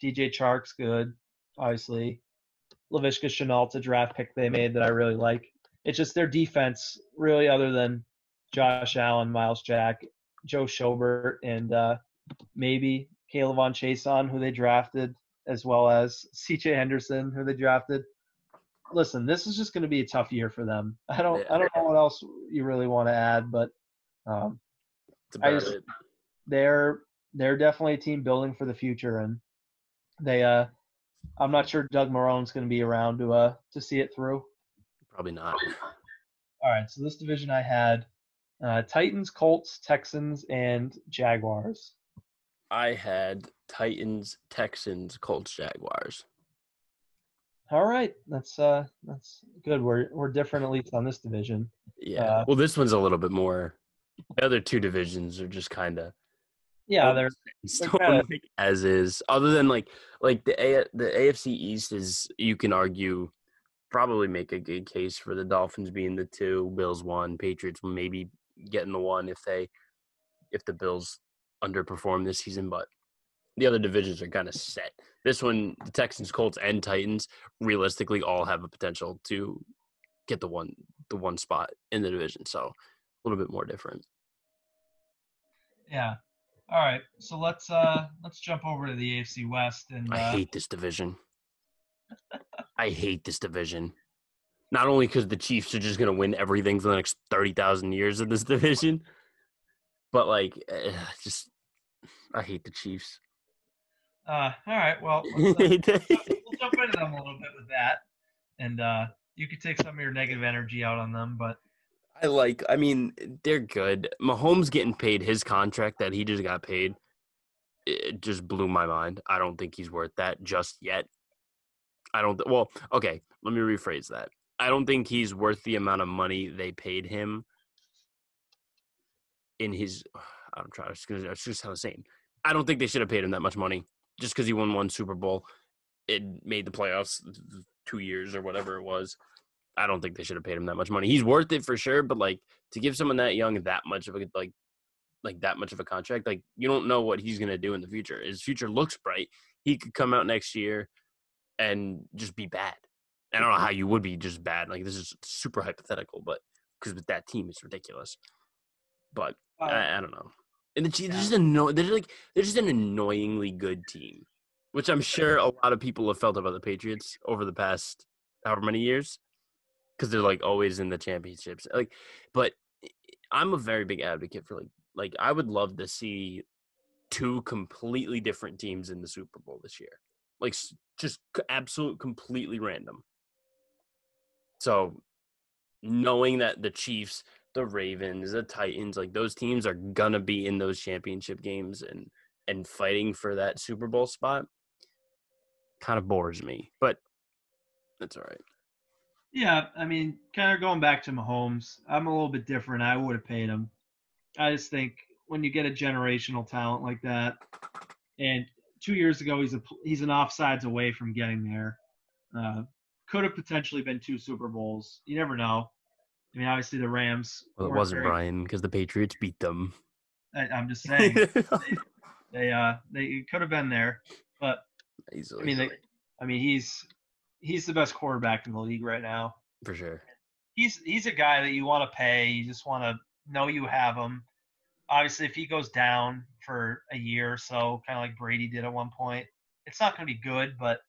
D J Chark's good, obviously. Laviska Shenault's a draft pick they made that I really like. It's just their defense, really, other than Josh Allen, Miles Jack, Joe Schobert, and uh, maybe Caleb on Chason, who they drafted, as well as C J Henderson, who they drafted. Listen, this is just going to be a tough year for them. I don't, yeah. I don't know what else you really want to add, but um, I just, they're they're definitely a team building for the future, and they. Uh, I'm not sure Doug Marrone's going to be around to uh to see it through. Probably not. All right, so this division I had uh, Titans, Colts, Texans, and Jaguars. I had Titans, Texans, Colts, Jaguars. All right, that's uh, that's good. We're we're different at least on this division. Yeah. Uh, well, this one's a little bit more. The other two divisions are just kind of. Yeah, they're, they're kinda, as is. Other than like like the A, the A F C East is, you can argue. Probably make a good case for the Dolphins being the two, Bills one, Patriots maybe getting the one if they if the Bills underperform this season. But the other divisions are kind of set. This one, the Texans, Colts, and Titans realistically all have a potential to get the one the one spot in the division. So a little bit more different. Yeah. All right. So let's uh, let's jump over to the A F C West. And uh... I hate this division. I hate this division. Not only because the Chiefs are just going to win everything for the next thirty thousand years in this division, but, like, uh, just I hate the Chiefs. Uh, all right, well, let's, uh, we'll jump into them a little bit with that, and uh, you could take some of your negative energy out on them. But I like – I mean, they're good. Mahomes getting paid his contract that he just got paid, it just blew my mind. I don't think he's worth that just yet. I don't – well, okay, let me rephrase that. I don't think he's worth the amount of money they paid him in his – I'm trying to – it's just how the same. I don't think they should have paid him that much money just because he won one Super Bowl. It made the playoffs two years or whatever it was. I don't think they should have paid him that much money. He's worth it for sure, but, like, to give someone that young that much of a – like, like that much of a contract, like, you don't know what he's going to do in the future. His future looks bright. He could come out next year and just be bad. I don't know how you would be just bad. Like, this is super hypothetical, but because with that team, it's ridiculous. But uh, I, I don't know. And the Chiefs, yeah. just anno- they're just like they're just an annoyingly good team, which I'm sure a lot of people have felt about the Patriots over the past however many years, because they're like always in the championships. Like, but I'm a very big advocate for like like I would love to see two completely different teams in the Super Bowl this year. Like, just absolute, completely random. So, knowing that the Chiefs, the Ravens, the Titans, like, those teams are going to be in those championship games and, and fighting for that Super Bowl spot kind of bores me. But That's all right. Yeah, I mean, kind of going back to Mahomes, I'm a little bit different. I would have paid him. I just think when you get a generational talent like that, and two years ago he's a he's an offsides away from getting there. Uh, could have potentially been two Super Bowls. You never know. I mean, obviously the Rams. Well, it wasn't very, Brian, because the Patriots beat them. I, I'm just saying they they, uh, they could have been there, but easily, I mean, they, I mean he's. He's the best quarterback in the league right now. For sure. He's he's a guy that you want to pay. You just want to know you have him. Obviously, if he goes down for a year or so, kind of like Brady did at one point, it's not going to be good, but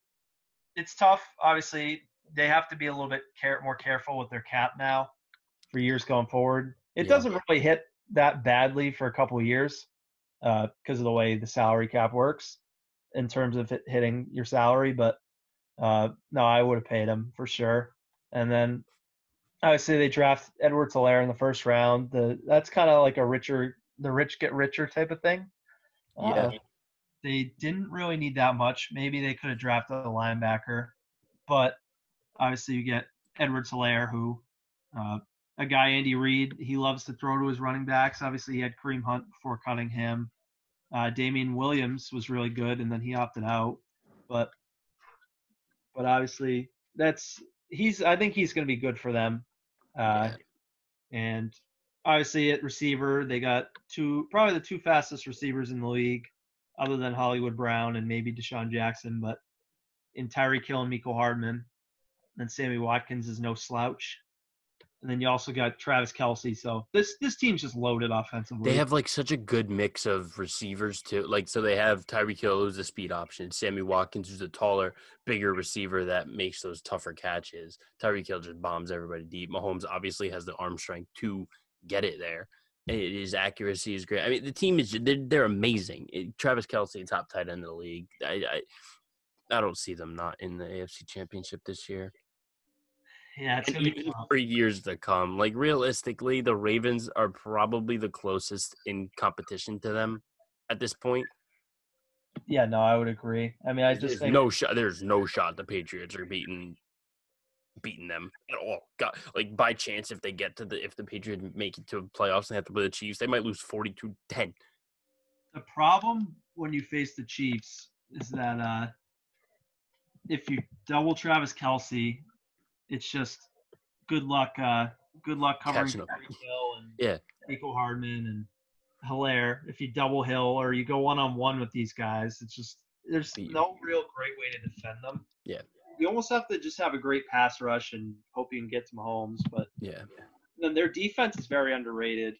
it's tough. Obviously, they have to be a little bit care, more careful with their cap now for years going forward. It yeah. doesn't really hit that badly for a couple of years uh, because of the way the salary cap works in terms of it hitting your salary, but Uh, no, I would have paid him for sure. And then I would say they draft Edwards-Helaire in the first round. The that's kind of like a richer, the rich get richer type of thing. Yeah. Uh, they didn't really need that much. Maybe they could have drafted a linebacker, but obviously you get Edwards-Helaire, who uh, a guy Andy Reid, he loves to throw to his running backs. Obviously he had Kareem Hunt before cutting him. Uh, Damian Williams was really good, and then he opted out, but. But obviously, that's he's. I think he's going to be good for them. Uh, yeah. And obviously, at receiver, they got two, probably the two fastest receivers in the league, other than Hollywood Brown and maybe Deshaun Jackson. But in Tyreek Hill and Mecole Hardman, then Sammy Watkins is no slouch. And then you also got Travis Kelce. So this this team's just loaded offensively. They have like such a good mix of receivers too. Like so, they have Tyreek Hill, who's a speed option, Sammy Watkins, who's a taller, bigger receiver that makes those tougher catches. Tyreek Hill just bombs everybody deep. Mahomes obviously has the arm strength to get it there, and his accuracy is great. I mean, the team is they're, they're amazing. It, Travis Kelce, top tight end of the league. I, I I don't see them not in the A F C Championship this year. Yeah, it's gonna be for years to come. Like realistically, the Ravens are probably the closest in competition to them at this point. Yeah, no, I would agree. I mean, I just there's think no shot. There's no shot the Patriots are beating beating them at all. God, like by chance, if they get to the if the Patriots make it to the playoffs and have to play the Chiefs, they might lose forty-two ten. The problem when you face the Chiefs is that uh, if you double Travis Kelce. It's just good luck. Uh, good luck covering Hill and yeah. Mecole Hardman and Helaire. If you double Hill or you go one on one with these guys, it's just there's no real great way to defend them. Yeah, you almost have to just have a great pass rush and hope you can get to Mahomes. But yeah, then their defense is very underrated.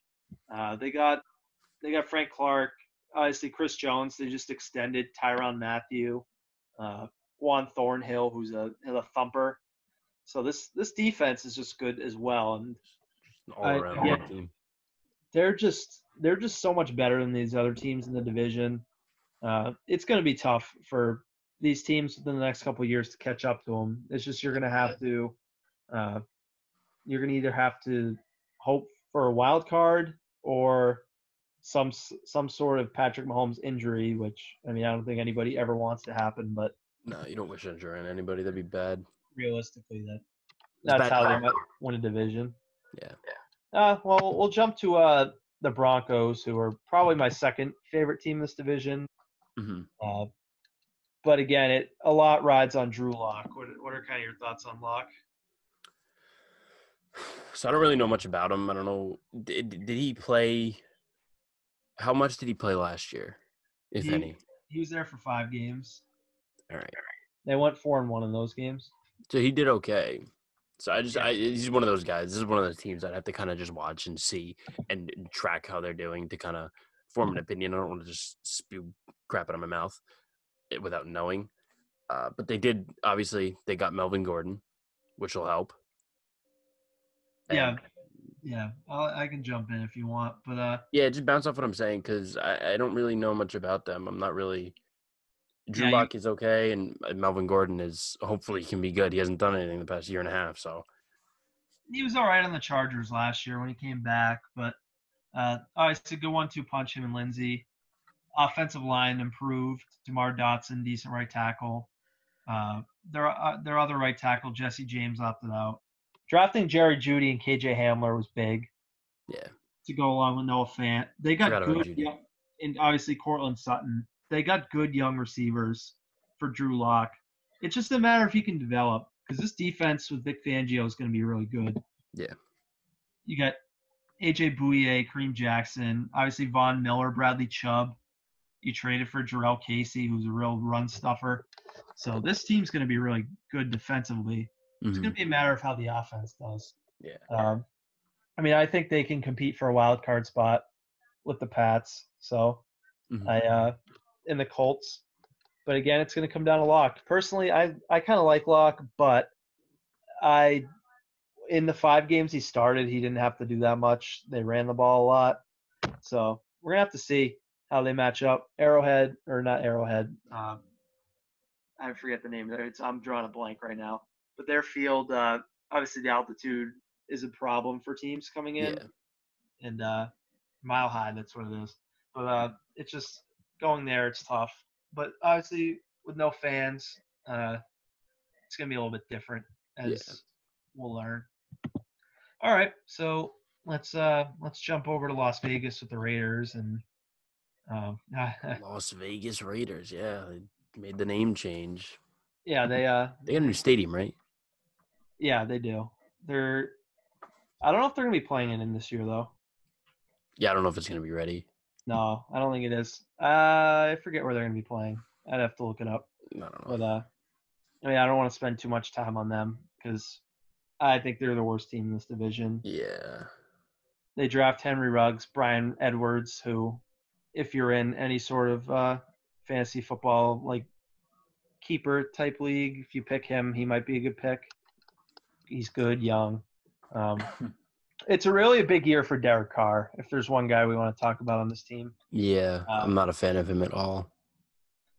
Uh, they got they got Frank Clark, obviously Chris Jones. They just extended Tyrann Mathieu, uh, Juan Thornhill, who's a, a thumper. So this, this defense is just good as well, and all around I, yeah, team. They're just they're just so much better than these other teams in the division. Uh, it's going to be tough for these teams within the next couple of years to catch up to them. It's just you're going to have to uh, you're going to either have to hope for a wild card or some some sort of Patrick Mahomes injury, which I mean I don't think anybody ever wants to happen. But no, you don't wish injury on anybody. That'd be bad. Realistically, that that's how they might win a division. Yeah. Uh, well, we'll jump to uh, the Broncos, who are probably my second favorite team in this division. Mm-hmm. Uh, but again, it a lot rides on Drew Lock. What, what are kind of your thoughts on Lock? So I don't really know much about him. I don't know. Did, did he play? How much did he play last year, if he, any? He was there for five games. All right. They went four and one in those games. So he did okay. So I just, I, he's one of those guys. This is one of those teams I'd have to kind of just watch and see and track how they're doing to kind of form an opinion. I don't want to just spew crap out of my mouth without knowing. Uh, but they did, obviously, they got Melvin Gordon, which will help. And yeah. Yeah. I'll, I can jump in if you want. But uh, yeah, just bounce off what I'm saying because I, I don't really know much about them. I'm not really. Drew yeah, Lock is okay, and Melvin Gordon is hopefully can be good. He hasn't done anything the past year and a half, so he was all right on the Chargers last year when he came back. But uh, oh, it's a good one-two punch him and Lindsey. Offensive line improved. Jamarr Dotson, decent right tackle. Uh, their uh, their other right tackle, Jesse James, opted out. Drafting Jerry Jeudy and K J Hamler was big. Yeah. To go along with Noah Fant. They got good, young, and obviously Cortland Sutton. They got good young receivers for Drew Lock. It's just a matter if he can develop, because this defense with Vic Fangio is going to be really good. Yeah. You got A J Bouye, Kareem Jackson, obviously Von Miller, Bradley Chubb. You traded for Jarrell Casey, who's a real run stuffer. So this team's going to be really good defensively. Mm-hmm. It's going to be a matter of how the offense does. Yeah. Um, I mean, I think they can compete for a wild card spot with the Pats. So, mm-hmm. I uh, and the Colts. But again, it's going to come down to Locke. Personally, I I kind of like Locke, but I in the five games he started, he didn't have to do that much. They ran the ball a lot. So we're gonna have to see how they match up. Arrowhead or not Arrowhead? Um, I forget the name. It's, I'm drawing a blank right now. But their field, uh, obviously, the altitude is a problem for teams coming in, yeah. and uh, Mile High. That's what it is. But uh, it's just going there. It's tough. But obviously, with no fans, uh, it's going to be a little bit different, as yeah. we'll learn. All right, so let's uh, let's jump over to Las Vegas with the Raiders and um, Las Vegas Raiders. Yeah, they made the name change. Yeah, they uh, they got a new stadium, right? Yeah, they do. They're I don't know if they're going to be playing it in this year though. Yeah, I don't know if it's going to be ready. No, I don't think it is. Uh, I forget where they're going to be playing. I'd have to look it up. I don't know. But, uh, I mean, I don't want to spend too much time on them because I think they're the worst team in this division. Yeah. They draft Henry Ruggs, Brian Edwards, who, if you're in any sort of uh, fantasy football, like keeper type league, if you pick him, he might be a good pick. He's good, young. Um It's a really a big year for Derek Carr, if there's one guy we want to talk about on this team. Yeah, um, I'm not a fan of him at all.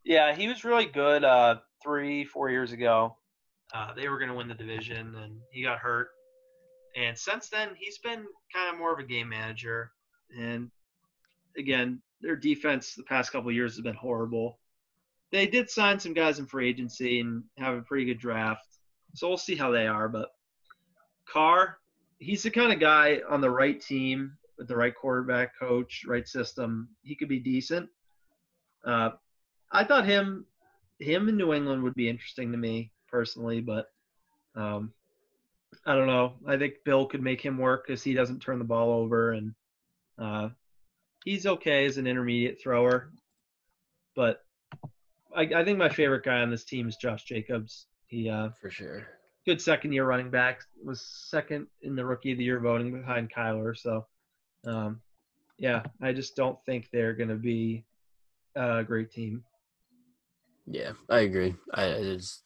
Yeah, he was really good uh, three, four years ago. Uh, they were going to win the division, and he got hurt. And since then, he's been kind of more of a game manager. And, again, their defense the past couple of years has been horrible. They did sign some guys in free agency and have a pretty good draft. So we'll see how they are. But Carr – he's the kind of guy on the right team with the right quarterback, coach, right system. He could be decent. Uh, I thought him, him in New England would be interesting to me personally, but um, I don't know. I think Bill could make him work because he doesn't turn the ball over, and uh, he's okay as an intermediate thrower. But I, I think my favorite guy on this team is Josh Jacobs. He uh, for sure. Good second-year running back, was second in the Rookie of the Year voting behind Kyler. So, um, yeah, I just don't think they're going to be a great team. Yeah, I agree. I, there's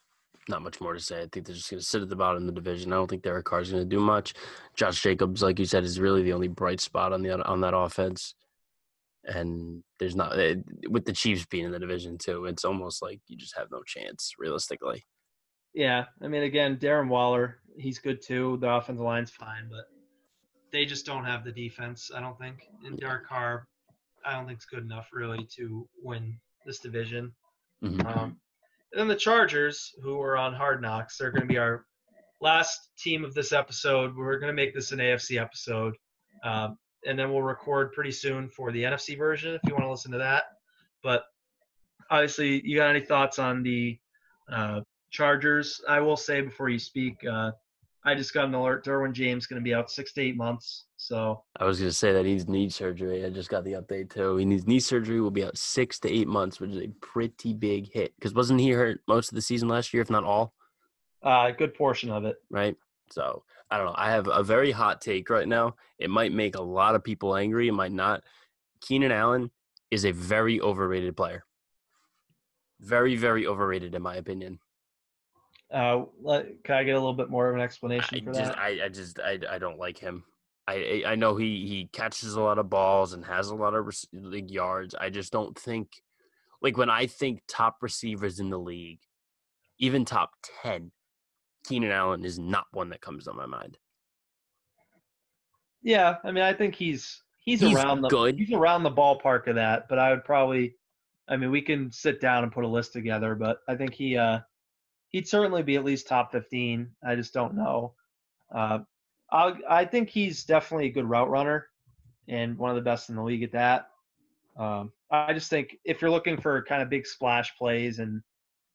not much more to say. I think they're just going to sit at the bottom of the division. I don't think Derek Carr's going to do much. Josh Jacobs, like you said, is really the only bright spot on the on that offense. And there's not – with the Chiefs being in the division too, it's almost like you just have no chance realistically. Yeah, I mean, again, Darren Waller, he's good too. The offensive line's fine, but they just don't have the defense, I don't think. And Derek Carr, I don't think is good enough really to win this division. Mm-hmm. Um, and then the Chargers, who are on Hard Knocks, they're going to be our last team of this episode. We're going to make this an A F C episode, um, and then we'll record pretty soon for the N F C version if you want to listen to that. But obviously, you got any thoughts on the uh, – Chargers? I will say before you speak, uh, I just got an alert. Derwin James going to be out six to eight months. So I was going to say that he's knee surgery. I just got the update too. He needs knee surgery. Will be out six to eight months, which is a pretty big hit. Because wasn't he hurt most of the season last year, if not all? Uh, a good portion of it, right? So I don't know. I have a very hot take right now. It might make a lot of people angry. It might not. Keenan Allen is a very overrated player. Very, very overrated, in my opinion. Uh, can I get a little bit more of an explanation I for just, that? I, I just, I, I don't like him. I, I know he, he catches a lot of balls and has a lot of league yards. I just don't think, like when I think top receivers in the league, even top ten, Keenan Allen is not one that comes to my mind. Yeah, I mean, I think he's he's, he's around the good. He's around the ballpark of that, but I would probably, I mean, we can sit down and put a list together, but I think he. Uh, he'd certainly be at least top fifteen. I just don't know. Uh, I'll, I think he's definitely a good route runner and one of the best in the league at that. Um, I just think if you're looking for kind of big splash plays, and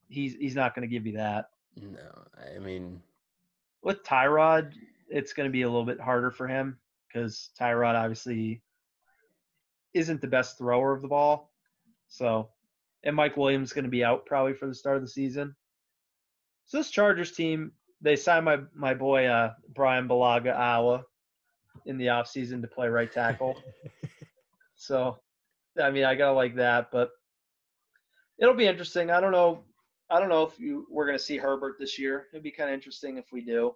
he's he's not going to give you that. No, I mean, with Tyrod, it's going to be a little bit harder for him because Tyrod obviously isn't the best thrower of the ball. So, and Mike Williams is going to be out probably for the start of the season. So this Chargers team, they signed my my boy uh, Brian Balaga-Awa in the offseason to play right tackle. So, I mean, I gotta like that, but it'll be interesting. I don't know. I don't know if you, we're gonna see Herbert this year. It'd be kind of interesting if we do.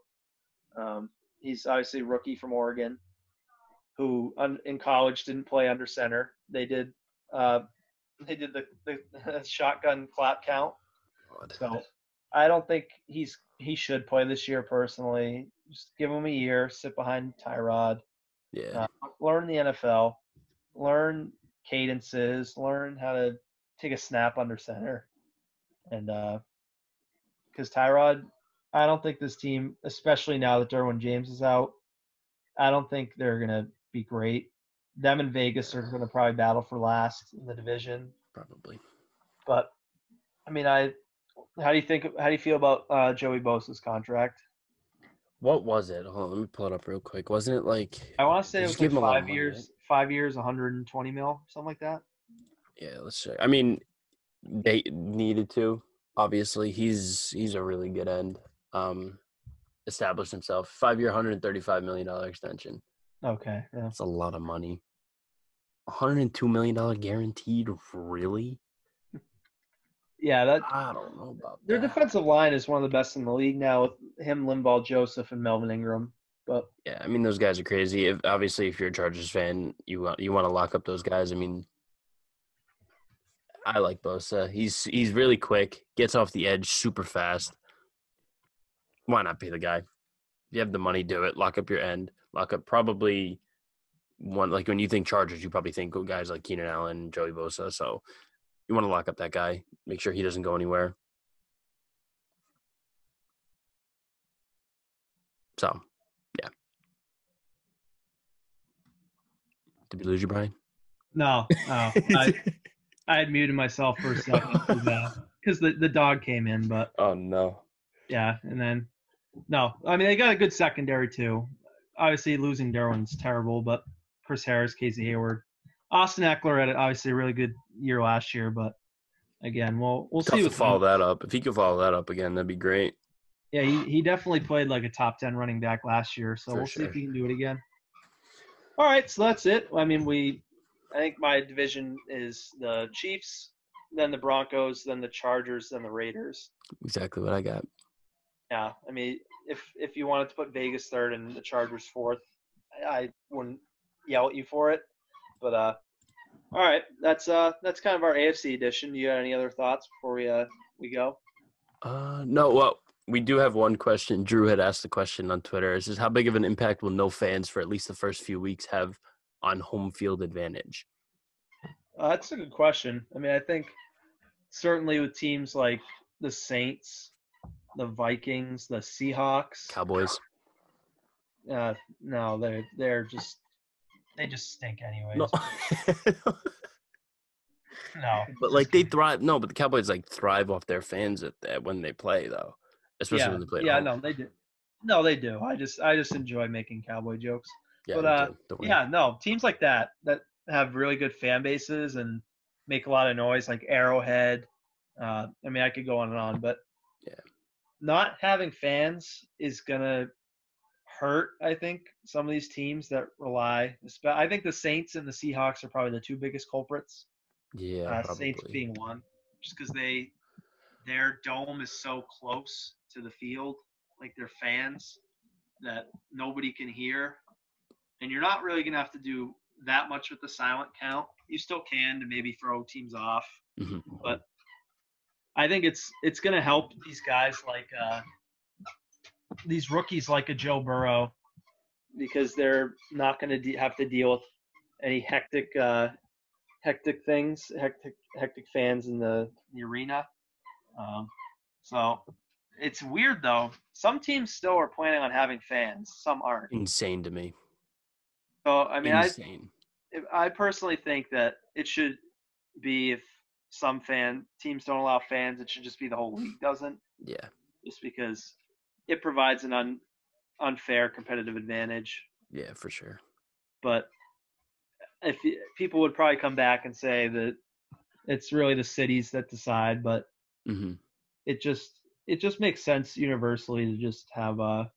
Um, he's obviously a rookie from Oregon, who un, in college didn't play under center. They did. Uh, they did the, the shotgun clap count. God. So I don't think he's he should play this year personally. Just give him a year. Sit behind Tyrod. Yeah. Uh, learn the N F L. Learn cadences, learn how to take a snap under center. And uh because Tyrod, I don't think this team, especially now that Derwin James is out, I don't think they're gonna be great. Them and Vegas are gonna probably battle for last in the division. Probably. But I mean, I how do you think how do you feel about uh Joey Bosa's contract? What was it? Hold on, let me pull it up real quick. Wasn't it like I want to say it was like five years, right? five years, one hundred twenty mil, something like that. Yeah, let's check. I mean, they needed to. Obviously, he's he's a really good end. Um, established himself. Five-year, one hundred thirty-five million dollars extension. Okay, yeah. That's a lot of money. one hundred two million dollars guaranteed, really? Yeah, that I don't know about their that. Defensive line is one of the best in the league now with him, Linval Joseph, and Melvin Ingram. But yeah, I mean, those guys are crazy. If, obviously, if you're a Chargers fan, you want you want to lock up those guys. I mean, I like Bosa. He's he's really quick, gets off the edge super fast. Why not be the guy? If you have the money, do it. Lock up your end. Lock up probably one. Like when you think Chargers, you probably think guys like Keenan Allen, Joey Bosa. So you want to lock up that guy. Make sure he doesn't go anywhere. So, yeah. Did we lose you, Brian? No, no. I, I had muted myself for a second because uh, the, the dog came in. But oh, no. Yeah, and then – no. I mean, they got a good secondary too. Obviously, losing Derwin's terrible, but Chris Harris, Casey Hayward. Austin Eckler had obviously a really good year last year, but again, we'll we'll Tough see. To follow that up, if he could follow that up again, that'd be great. Yeah, he, he definitely played like a top ten running back last year, so For we'll sure. see if he can do it again. All right, so that's it. I mean, we I think my division is the Chiefs, then the Broncos, then the Chargers, then the Raiders. Exactly what I got. Yeah, I mean, if if you wanted to put Vegas third and the Chargers fourth, I, I wouldn't yell at you for it. But uh, all right, that's uh, that's kind of our A F C edition. You got any other thoughts before we uh we go? Uh, no. Well, we do have one question. Drew had asked the question on Twitter. It says, "How big of an impact will no fans for at least the first few weeks have on home field advantage?" Uh, that's a good question. I mean, I think certainly with teams like the Saints, the Vikings, the Seahawks, Cowboys. Uh, no, they they're just. They just stink anyways. No. no. But, like, they thrive – no, but the Cowboys, like, thrive off their fans at, at when they play, though, especially yeah. when they play at Yeah, home. no, they do. No, they do. I just I just enjoy making Cowboy jokes. Yeah, but, uh, yeah, no, teams like that that have really good fan bases and make a lot of noise, like Arrowhead. Uh, I mean, I could go on and on, but yeah, not having fans is going to – hurt, I think, some of these teams that rely. I think the Saints and the Seahawks are probably the two biggest culprits. Yeah, uh, probably. Saints being one, just because they their dome is so close to the field, like their fans, that nobody can hear. And you're not really going to have to do that much with the silent count. You still can to maybe throw teams off. Mm-hmm. But I think it's it's going to help these guys like uh, – these rookies like a Joe Burrow, because they're not going to de- have to deal with any hectic, uh, hectic things, hectic, hectic fans in the, the arena. Um, so It's weird, though. Some teams still are planning on having fans. Some aren't. Insane to me. So, I mean, Insane. I, I personally think that it should be if some fan teams don't allow fans, it should just be the whole league doesn't. Yeah. Just because it provides an un, unfair competitive advantage. Yeah, for sure. But if people would probably come back and say that it's really the cities that decide, but mm-hmm. it just it just makes sense universally to just have a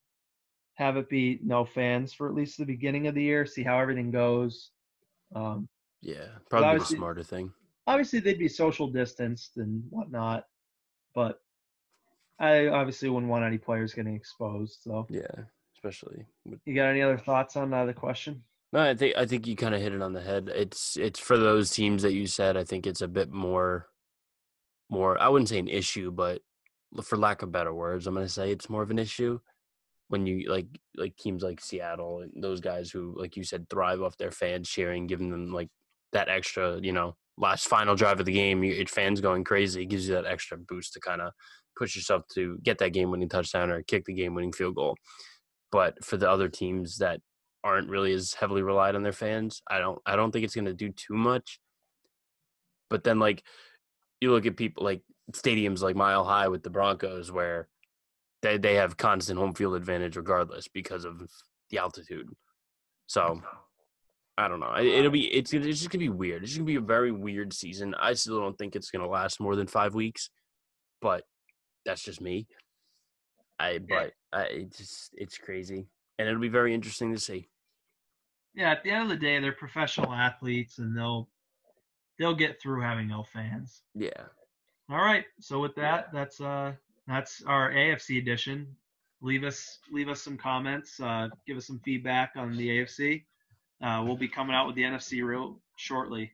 have it be no fans for at least the beginning of the year, see how everything goes. Um, yeah, probably the smarter thing. Obviously, they'd be social distanced and whatnot, but I obviously wouldn't want any players getting exposed. So yeah, especially. With- you got any other thoughts on uh, the question? No, I think I think you kind of hit it on the head. It's it's for those teams that you said. I think it's a bit more, more. I wouldn't say an issue, but for lack of better words, I'm going to say it's more of an issue when you like like teams like Seattle and those guys who, like you said, thrive off their fans cheering, giving them like that extra, you know, last final drive of the game, your fans going crazy. It gives you that extra boost to kind of push yourself to get that game-winning touchdown or kick the game-winning field goal. But for the other teams that aren't really as heavily relied on their fans, I don't I don't think it's going to do too much. But then, like, you look at people like stadiums like Mile High with the Broncos where they, they have constant home field advantage regardless because of the altitude. So, I don't know. It'll be it's, – it's just going to be weird. It's just going to be a very weird season. I still don't think it's going to last more than five weeks, but that's just me. I But I, it just it's crazy. And it'll be very interesting to see. Yeah, at the end of the day, they're professional athletes, and they'll they'll get through having no fans. Yeah. All right. So with that, yeah. that's uh that's our A F C edition. Leave us leave us some comments. Uh, give us some feedback on the A F C. Uh, we'll be coming out with the N F C real shortly.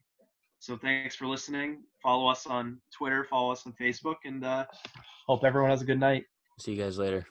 So thanks for listening. Follow us on Twitter. Follow us on Facebook, and uh, hope everyone has a good night. See you guys later.